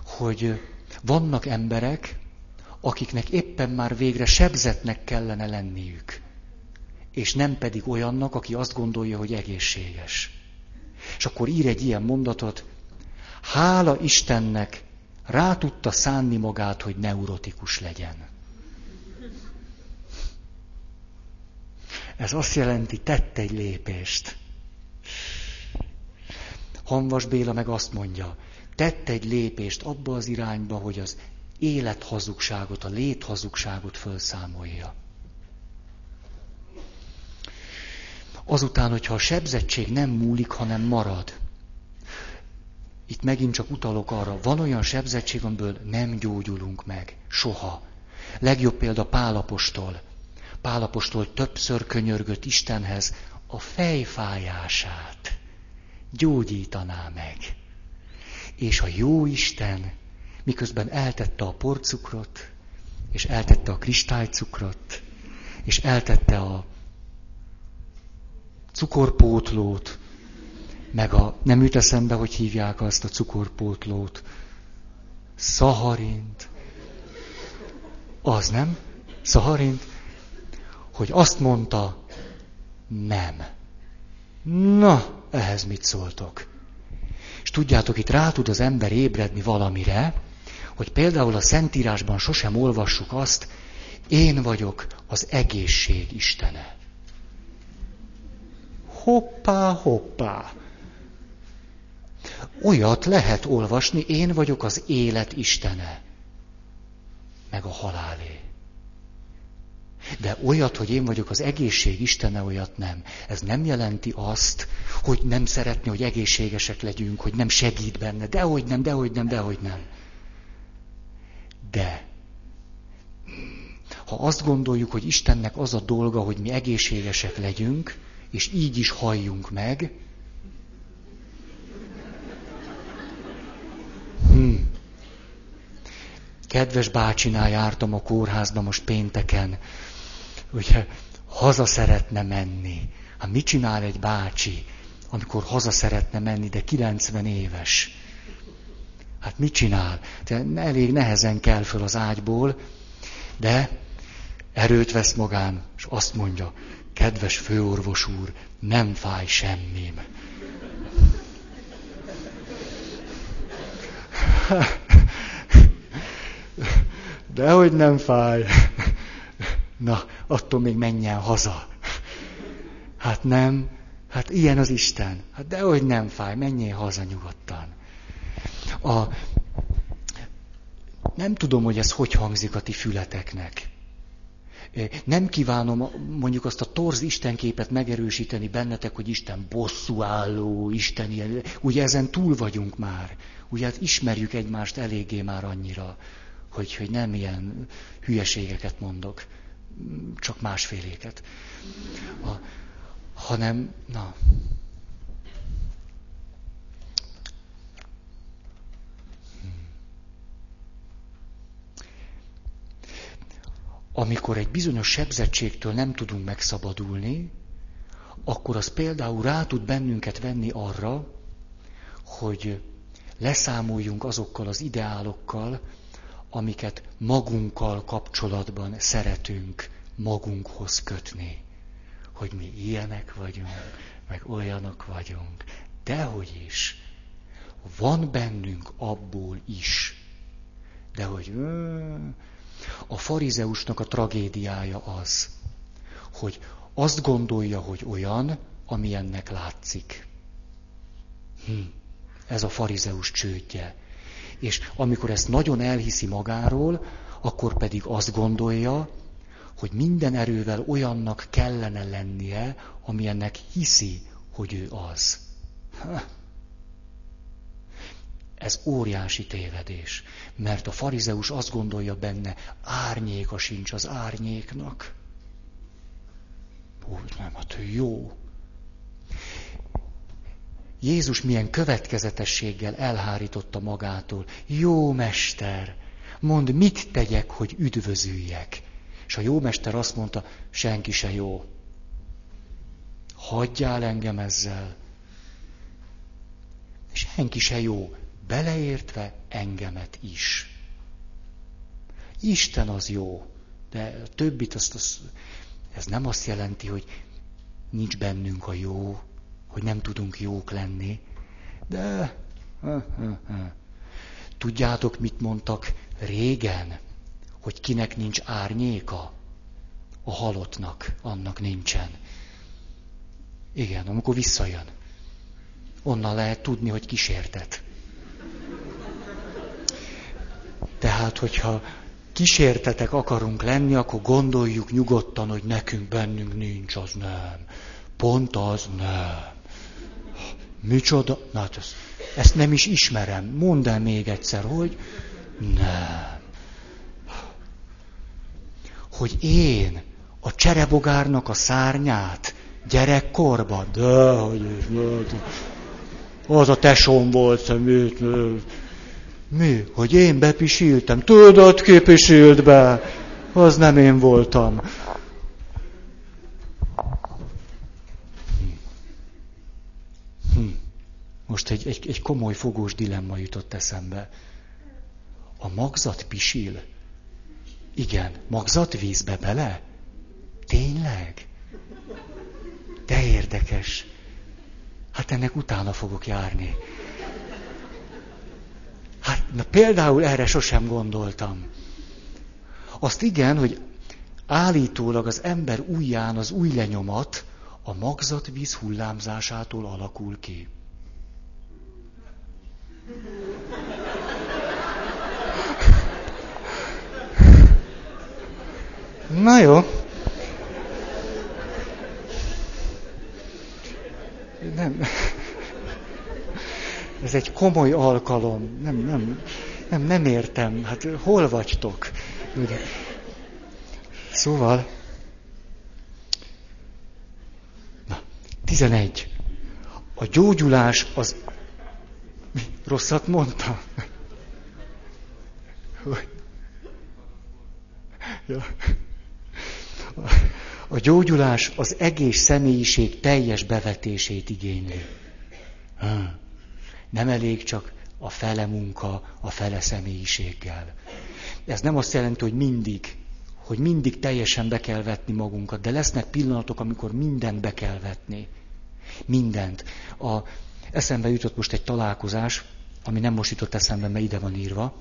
hogy vannak emberek, akiknek éppen már végre sebzetnek kellene lenniük, és nem pedig olyannak, aki azt gondolja, hogy egészséges. És akkor ír egy ilyen mondatot, hála Istennek rá tudta szánni magát, hogy neurotikus legyen. Ez azt jelenti, tett egy lépést. Hamvas Béla meg azt mondja, tett egy lépést abba az irányba, hogy az élethazugságot, a léthazugságot felszámolja. Azután, hogyha a sebzettség nem múlik, hanem marad. Itt megint csak utalok arra, van olyan sebzettség, amiből nem gyógyulunk meg. Soha. Legjobb példa Pál apostol. Pál apostol többször könyörgött Istenhez a fejfájását. Gyógyítaná meg. És a jó Isten miközben eltette a porcukrot, és eltette a kristálycukrot, és eltette a cukorpótlót, meg a, nem jut eszembe, hogy hívják azt a cukorpótlót, szaharint, az nem? Szaharint, hogy azt mondta, nem. Na, ehhez mit szóltok? És tudjátok, itt rá tud az ember ébredni valamire, hogy például a Szentírásban sosem olvassuk azt, én vagyok az egészség istene. Hoppá, hoppá! Olyat lehet olvasni, én vagyok az élet istene, meg a halálé. De olyat, hogy én vagyok az egészség istene, olyat nem. Ez nem jelenti azt, hogy nem szeretné, hogy egészségesek legyünk, hogy nem segít benne. Dehogy nem, dehogy nem, dehogy nem. De ha azt gondoljuk, hogy Istennek az a dolga, hogy mi egészségesek legyünk, és így is halljunk meg, kedves bácsinál jártam a kórházba most pénteken, ugye haza szeretne menni. Hát mit csinál egy bácsi, amikor haza szeretne menni, de 90 éves? Hát mit csinál? Elég nehezen kell föl az ágyból, de erőt vesz magán, és azt mondja, kedves főorvos úr, nem fáj semmim. Dehogy nem fáj. Na, attól még menjen haza. Hát nem, hát ilyen az Isten. Hát dehogy nem fáj, menjél haza nyugodtan. Nem tudom, hogy ez hogy hangzik a ti fületeknek. Nem kívánom mondjuk azt a torz istenképet megerősíteni bennetek, hogy Isten bosszúálló, Isten ilyen. Ugye ezen túl vagyunk már. Ugye hát ismerjük egymást eléggé már annyira, hogy nem ilyen hülyeségeket mondok, csak másféléket. Hanem, na. Amikor egy bizonyos sebzettségtől nem tudunk megszabadulni, akkor az például rá tud bennünket venni arra, hogy leszámoljunk azokkal az ideálokkal, amiket magunkkal kapcsolatban szeretünk magunkhoz kötni. Hogy mi ilyenek vagyunk, meg olyanok vagyunk. Dehogy is. Van bennünk abból is. Dehogy. A farizeusnak a tragédiája az, hogy azt gondolja, hogy olyan, amilyennek látszik. ez a farizeus csődje. És amikor ezt nagyon elhiszi magáról, akkor pedig azt gondolja, hogy minden erővel olyannak kellene lennie, amilyennek hiszi, hogy ő az. Ez óriási tévedés, mert a farizeus azt gondolja benne, árnyéka sincs az árnyéknak. Úgy nem, hát ő jó. Jézus milyen következetességgel elhárította magától. Jó mester, mondd, mit tegyek, hogy üdvözüljek? És a jó mester azt mondta, senki se jó. Hagyjál engem ezzel. Senki se jó, beleértve engemet is. Isten az jó, de többit azt ez nem azt jelenti, hogy nincs bennünk a jó, hogy nem tudunk jók lenni, de... Tudjátok, mit mondtak régen? Hogy kinek nincs árnyéka? A halottnak, annak nincsen. Igen, amikor visszajön. Onnan lehet tudni, hogy kísértet. Tehát, hogyha kísértetek akarunk lenni, akkor gondoljuk nyugodtan, hogy nekünk bennünk nincs, az nem. Pont az nem. Micsoda? Na, hát ezt nem is ismerem. Mondd el még egyszer, hogy nem. Hogy én a cserebogárnak a szárnyát gyerekkorban, de hogy is, az a tesóm volt, amit mi? Hogy én bepisíltem? Tudod, ki pisílt be? Az nem én voltam. Most egy komoly fogós dilemma jutott eszembe. A magzat pisil? Igen, magzat vízbe bele? Tényleg? De érdekes. Hát ennek utána fogok járni. Hát na, például erre sosem gondoltam. Azt igen, hogy állítólag az ember ujján az ujjlenyomat a magzatvíz hullámzásától alakul ki. Na jó. Nem. Ez egy komoly alkalom. Nem értem. Hát hol vagytok? Ugye? Szóval... Na, 11. A gyógyulás az... Mi? Rosszat mondtam? Ja. A gyógyulás az egész személyiség teljes bevetését igényli. Nem elég csak a fele munka, a fele személyiséggel. Ez nem azt jelenti, hogy mindig teljesen be kell vetni magunkat, de lesznek pillanatok, amikor mindent be kell vetni. Mindent. Eszembe jutott most egy találkozás, ami nem most jutott eszembe, mert ide van írva.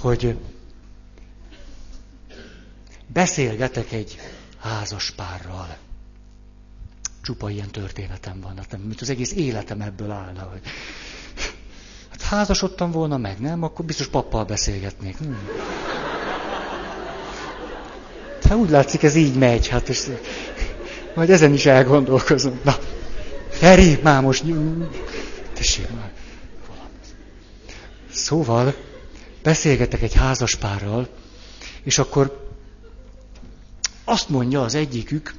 Hogy beszélgetek egy házas párral. Csupa ilyen történetem van, hát mint az egész életem ebből állna, hogy hát házasodtam volna meg, nem? Akkor biztos pappal beszélgetnék. Hát úgy látszik, ez így megy, hát és majd ezen is elgondolkozom. Na, Feri, már most tessék már. Szóval beszélgetek egy házaspárral, és akkor azt mondja az egyikük,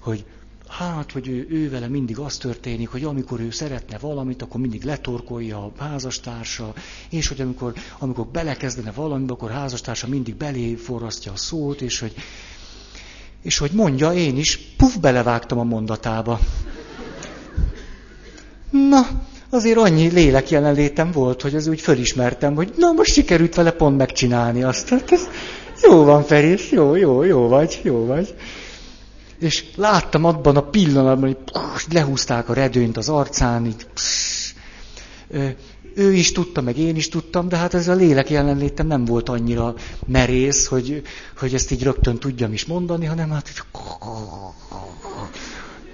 hogy hát, hogy ő vele mindig az történik, hogy amikor ő szeretne valamit, akkor mindig letorkolja a házastársa, és hogy amikor belekezdene valamibe, akkor házastársa mindig belé forrasztja a szót, és hogy mondja, én is, puf, belevágtam a mondatába. Na, azért annyi lélek jelenlétem volt, hogy az úgy fölismertem, hogy na, most sikerült vele pont megcsinálni azt. Hát ez jó van, Feri, jó vagy. És láttam abban a pillanatban, hogy lehúzták a redőnyt az arcán, így, Ő is tudta, meg én is tudtam, de hát ez a lélek jelenlétem nem volt annyira merész, hogy ezt így rögtön tudjam is mondani, hanem hát...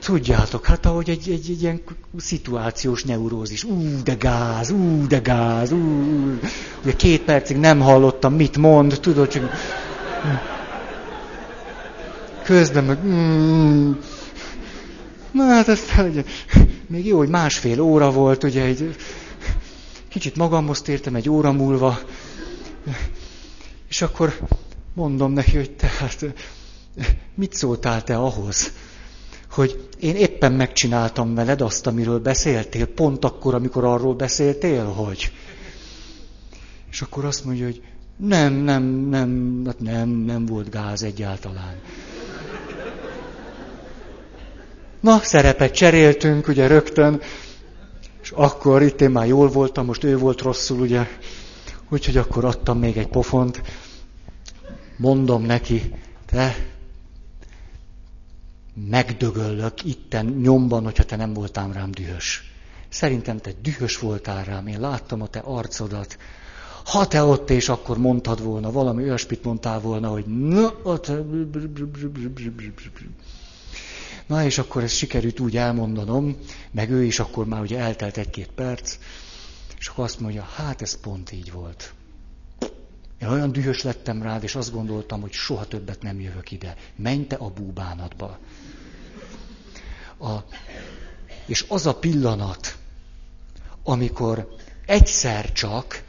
Tudjátok, hát ahogy egy ilyen szituációs neurózis. Ú, de gáz. Ugye 2 percig nem hallottam, mit mond, tudod, csak... Közben meg... Na hát aztán ugye, még jó, hogy 1,5 óra volt, ugye egy... Kicsit magamhoz tértem 1 óra múlva, és akkor mondom neki, hogy tehát mit szóltál te ahhoz, hogy én éppen megcsináltam veled azt, amiről beszéltél, pont akkor, amikor arról beszéltél, hogy... És akkor azt mondja, hogy nem volt gáz egyáltalán. Na, szerepet cseréltünk, ugye rögtön, és akkor itt én már jól voltam, most ő volt rosszul, ugye, úgyhogy akkor adtam még egy pofont, mondom neki, te... megdögöllök itten nyomban, hogyha te nem voltál rám dühös. Szerintem te dühös voltál rám, én láttam a te arcodat. Ha te ott és akkor mondtad volna, valami olyasmit mondtál volna, hogy na, ott... Na és akkor ezt sikerült úgy elmondanom, meg ő is akkor már ugye eltelt 1-2 perc, és akkor azt mondja, hát ez pont így volt. Én olyan dühös lettem rád, és azt gondoltam, hogy soha többet nem jövök ide. Menj te a búbánatba. És az a pillanat, amikor egyszer csak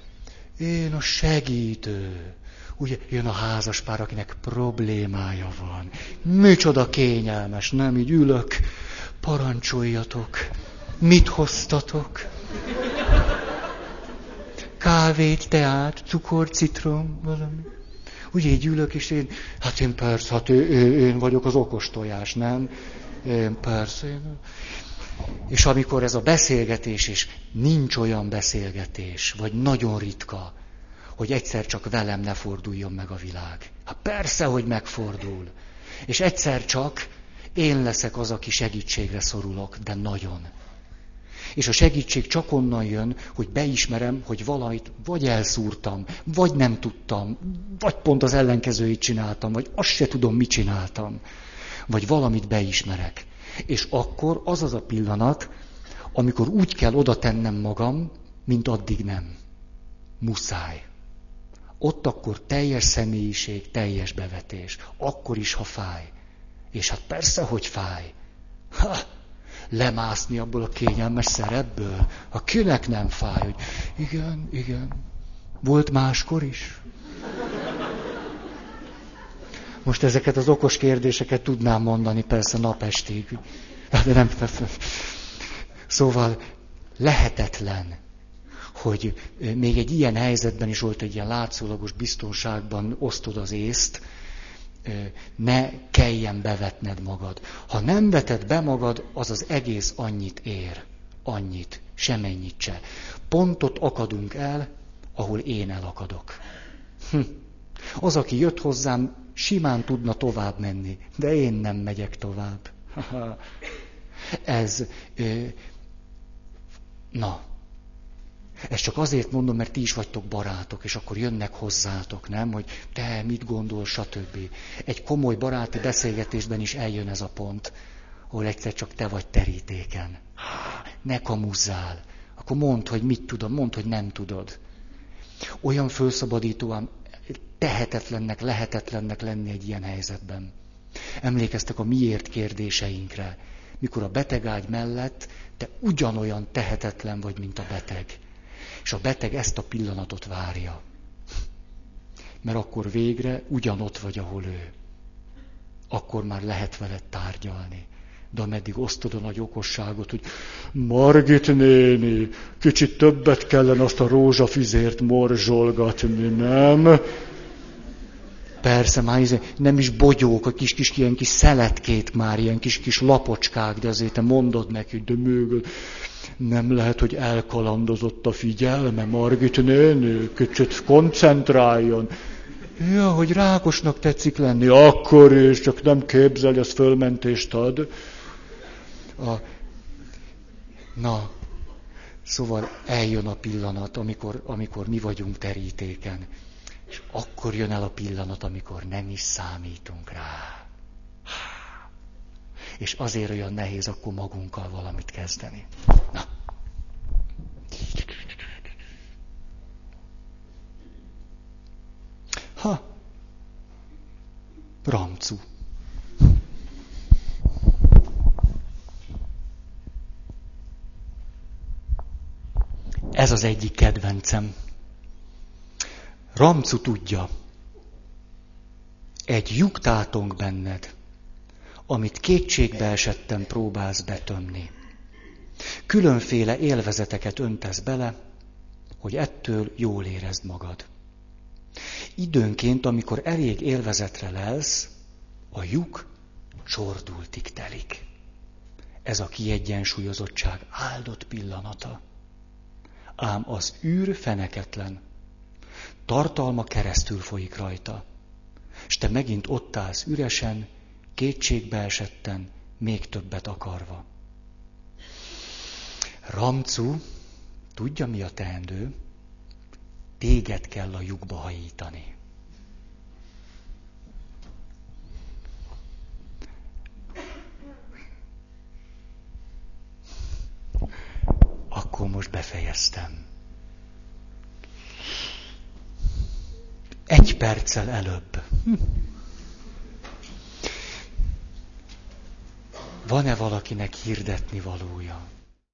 én a segítő, ugye jön a házaspár, akinek problémája van. Micsoda kényelmes, nem így ülök, parancsoljatok, mit hoztatok? Kávét, teát, cukor, citrom, valami. Ugye így ülök, és én, hát én persze, hát én vagyok az okos tojás, nem? Én persze. Én... És amikor ez a beszélgetés, és nincs olyan beszélgetés, vagy nagyon ritka, hogy egyszer csak velem ne forduljon meg a világ. Hát persze, hogy megfordul. És egyszer csak én leszek az, aki segítségre szorulok, de nagyon. És a segítség csak onnan jön, hogy beismerem, hogy valamit vagy elszúrtam, vagy nem tudtam, vagy pont az ellenkezőit csináltam, vagy azt se tudom, mit csináltam. Vagy valamit beismerek. És akkor az az a pillanat, amikor úgy kell oda tennem magam, mint addig nem. Muszáj. Ott akkor teljes személyiség, teljes bevetés. Akkor is, ha fáj. És hát persze, hogy fáj. Ha! Lemászni abból a kényelmes szerepből. A kinek nem fáj, hogy igen, volt máskor is. Most ezeket az okos kérdéseket tudnám mondani persze napestig. De nem. Szóval lehetetlen, hogy még egy ilyen helyzetben is volt egy ilyen látszólagos biztonságban osztod az észt, ne kelljen bevetned magad. Ha nem veted be magad, az az egész annyit ér. Annyit, semennyit se. Pont ott akadunk el, ahol én elakadok. Az, aki jött hozzám, simán tudna tovább menni, de én nem megyek tovább. Ezt csak azért mondom, mert ti is vagytok barátok, és akkor jönnek hozzátok, nem? Hogy te mit gondolsz, stb. Egy komoly baráti beszélgetésben is eljön ez a pont, ahol egyszer csak te vagy terítéken. Ne kamuzzál. Akkor mondd, hogy mit tudom, mondd, hogy nem tudod. Olyan felszabadítóan lehetetlennek lenni egy ilyen helyzetben. Emlékeztek a miért kérdéseinkre, mikor a betegágy mellett te ugyanolyan tehetetlen vagy, mint a beteg. És a beteg ezt a pillanatot várja. Mert akkor végre ugyanott vagy, ahol ő. Akkor már lehet veled tárgyalni. De ameddig osztod a nagy okosságot, hogy Margit néni, kicsit többet kellene azt a rózsafüzért morzsolgatni, nem? Persze, már nem is bogyók, a kis-kis ilyen kis szeletkét már, ilyen kis-kis lapocskák, de azért te mondod neki, de mögött. Nem lehet, hogy elkalandozott a figyelme, Margit néni, kicsit koncentráljon. Ja, hogy rákosnak tetszik lenni, akkor is, csak nem képzelj, ezt fölmentést ad. Szóval eljön a pillanat, amikor mi vagyunk terítéken. És akkor jön el a pillanat, amikor nem is számítunk rá. És azért olyan nehéz akkor magunkkal valamit kezdeni. Na. Ha. Ramcu. Ez az egyik kedvencem. Ramcu tudja, egy lyuk tátong benned, amit kétségbeesetten próbálsz betömni. Különféle élvezeteket öntesz bele, hogy ettől jól érezd magad. Időnként, amikor elég élvezetre lelsz, a lyuk csordultig telik. Ez a kiegyensúlyozottság áldott pillanata. Ám az űr feneketlen. Tartalma keresztül folyik rajta. És te megint ott állsz üresen, kétségbeesetten, még többet akarva. Ramcu tudja, mi a teendő, téged kell a lyukba hajítani. Akkor most befejeztem. 1 perccel előbb. Van-e valakinek hirdetnivalója?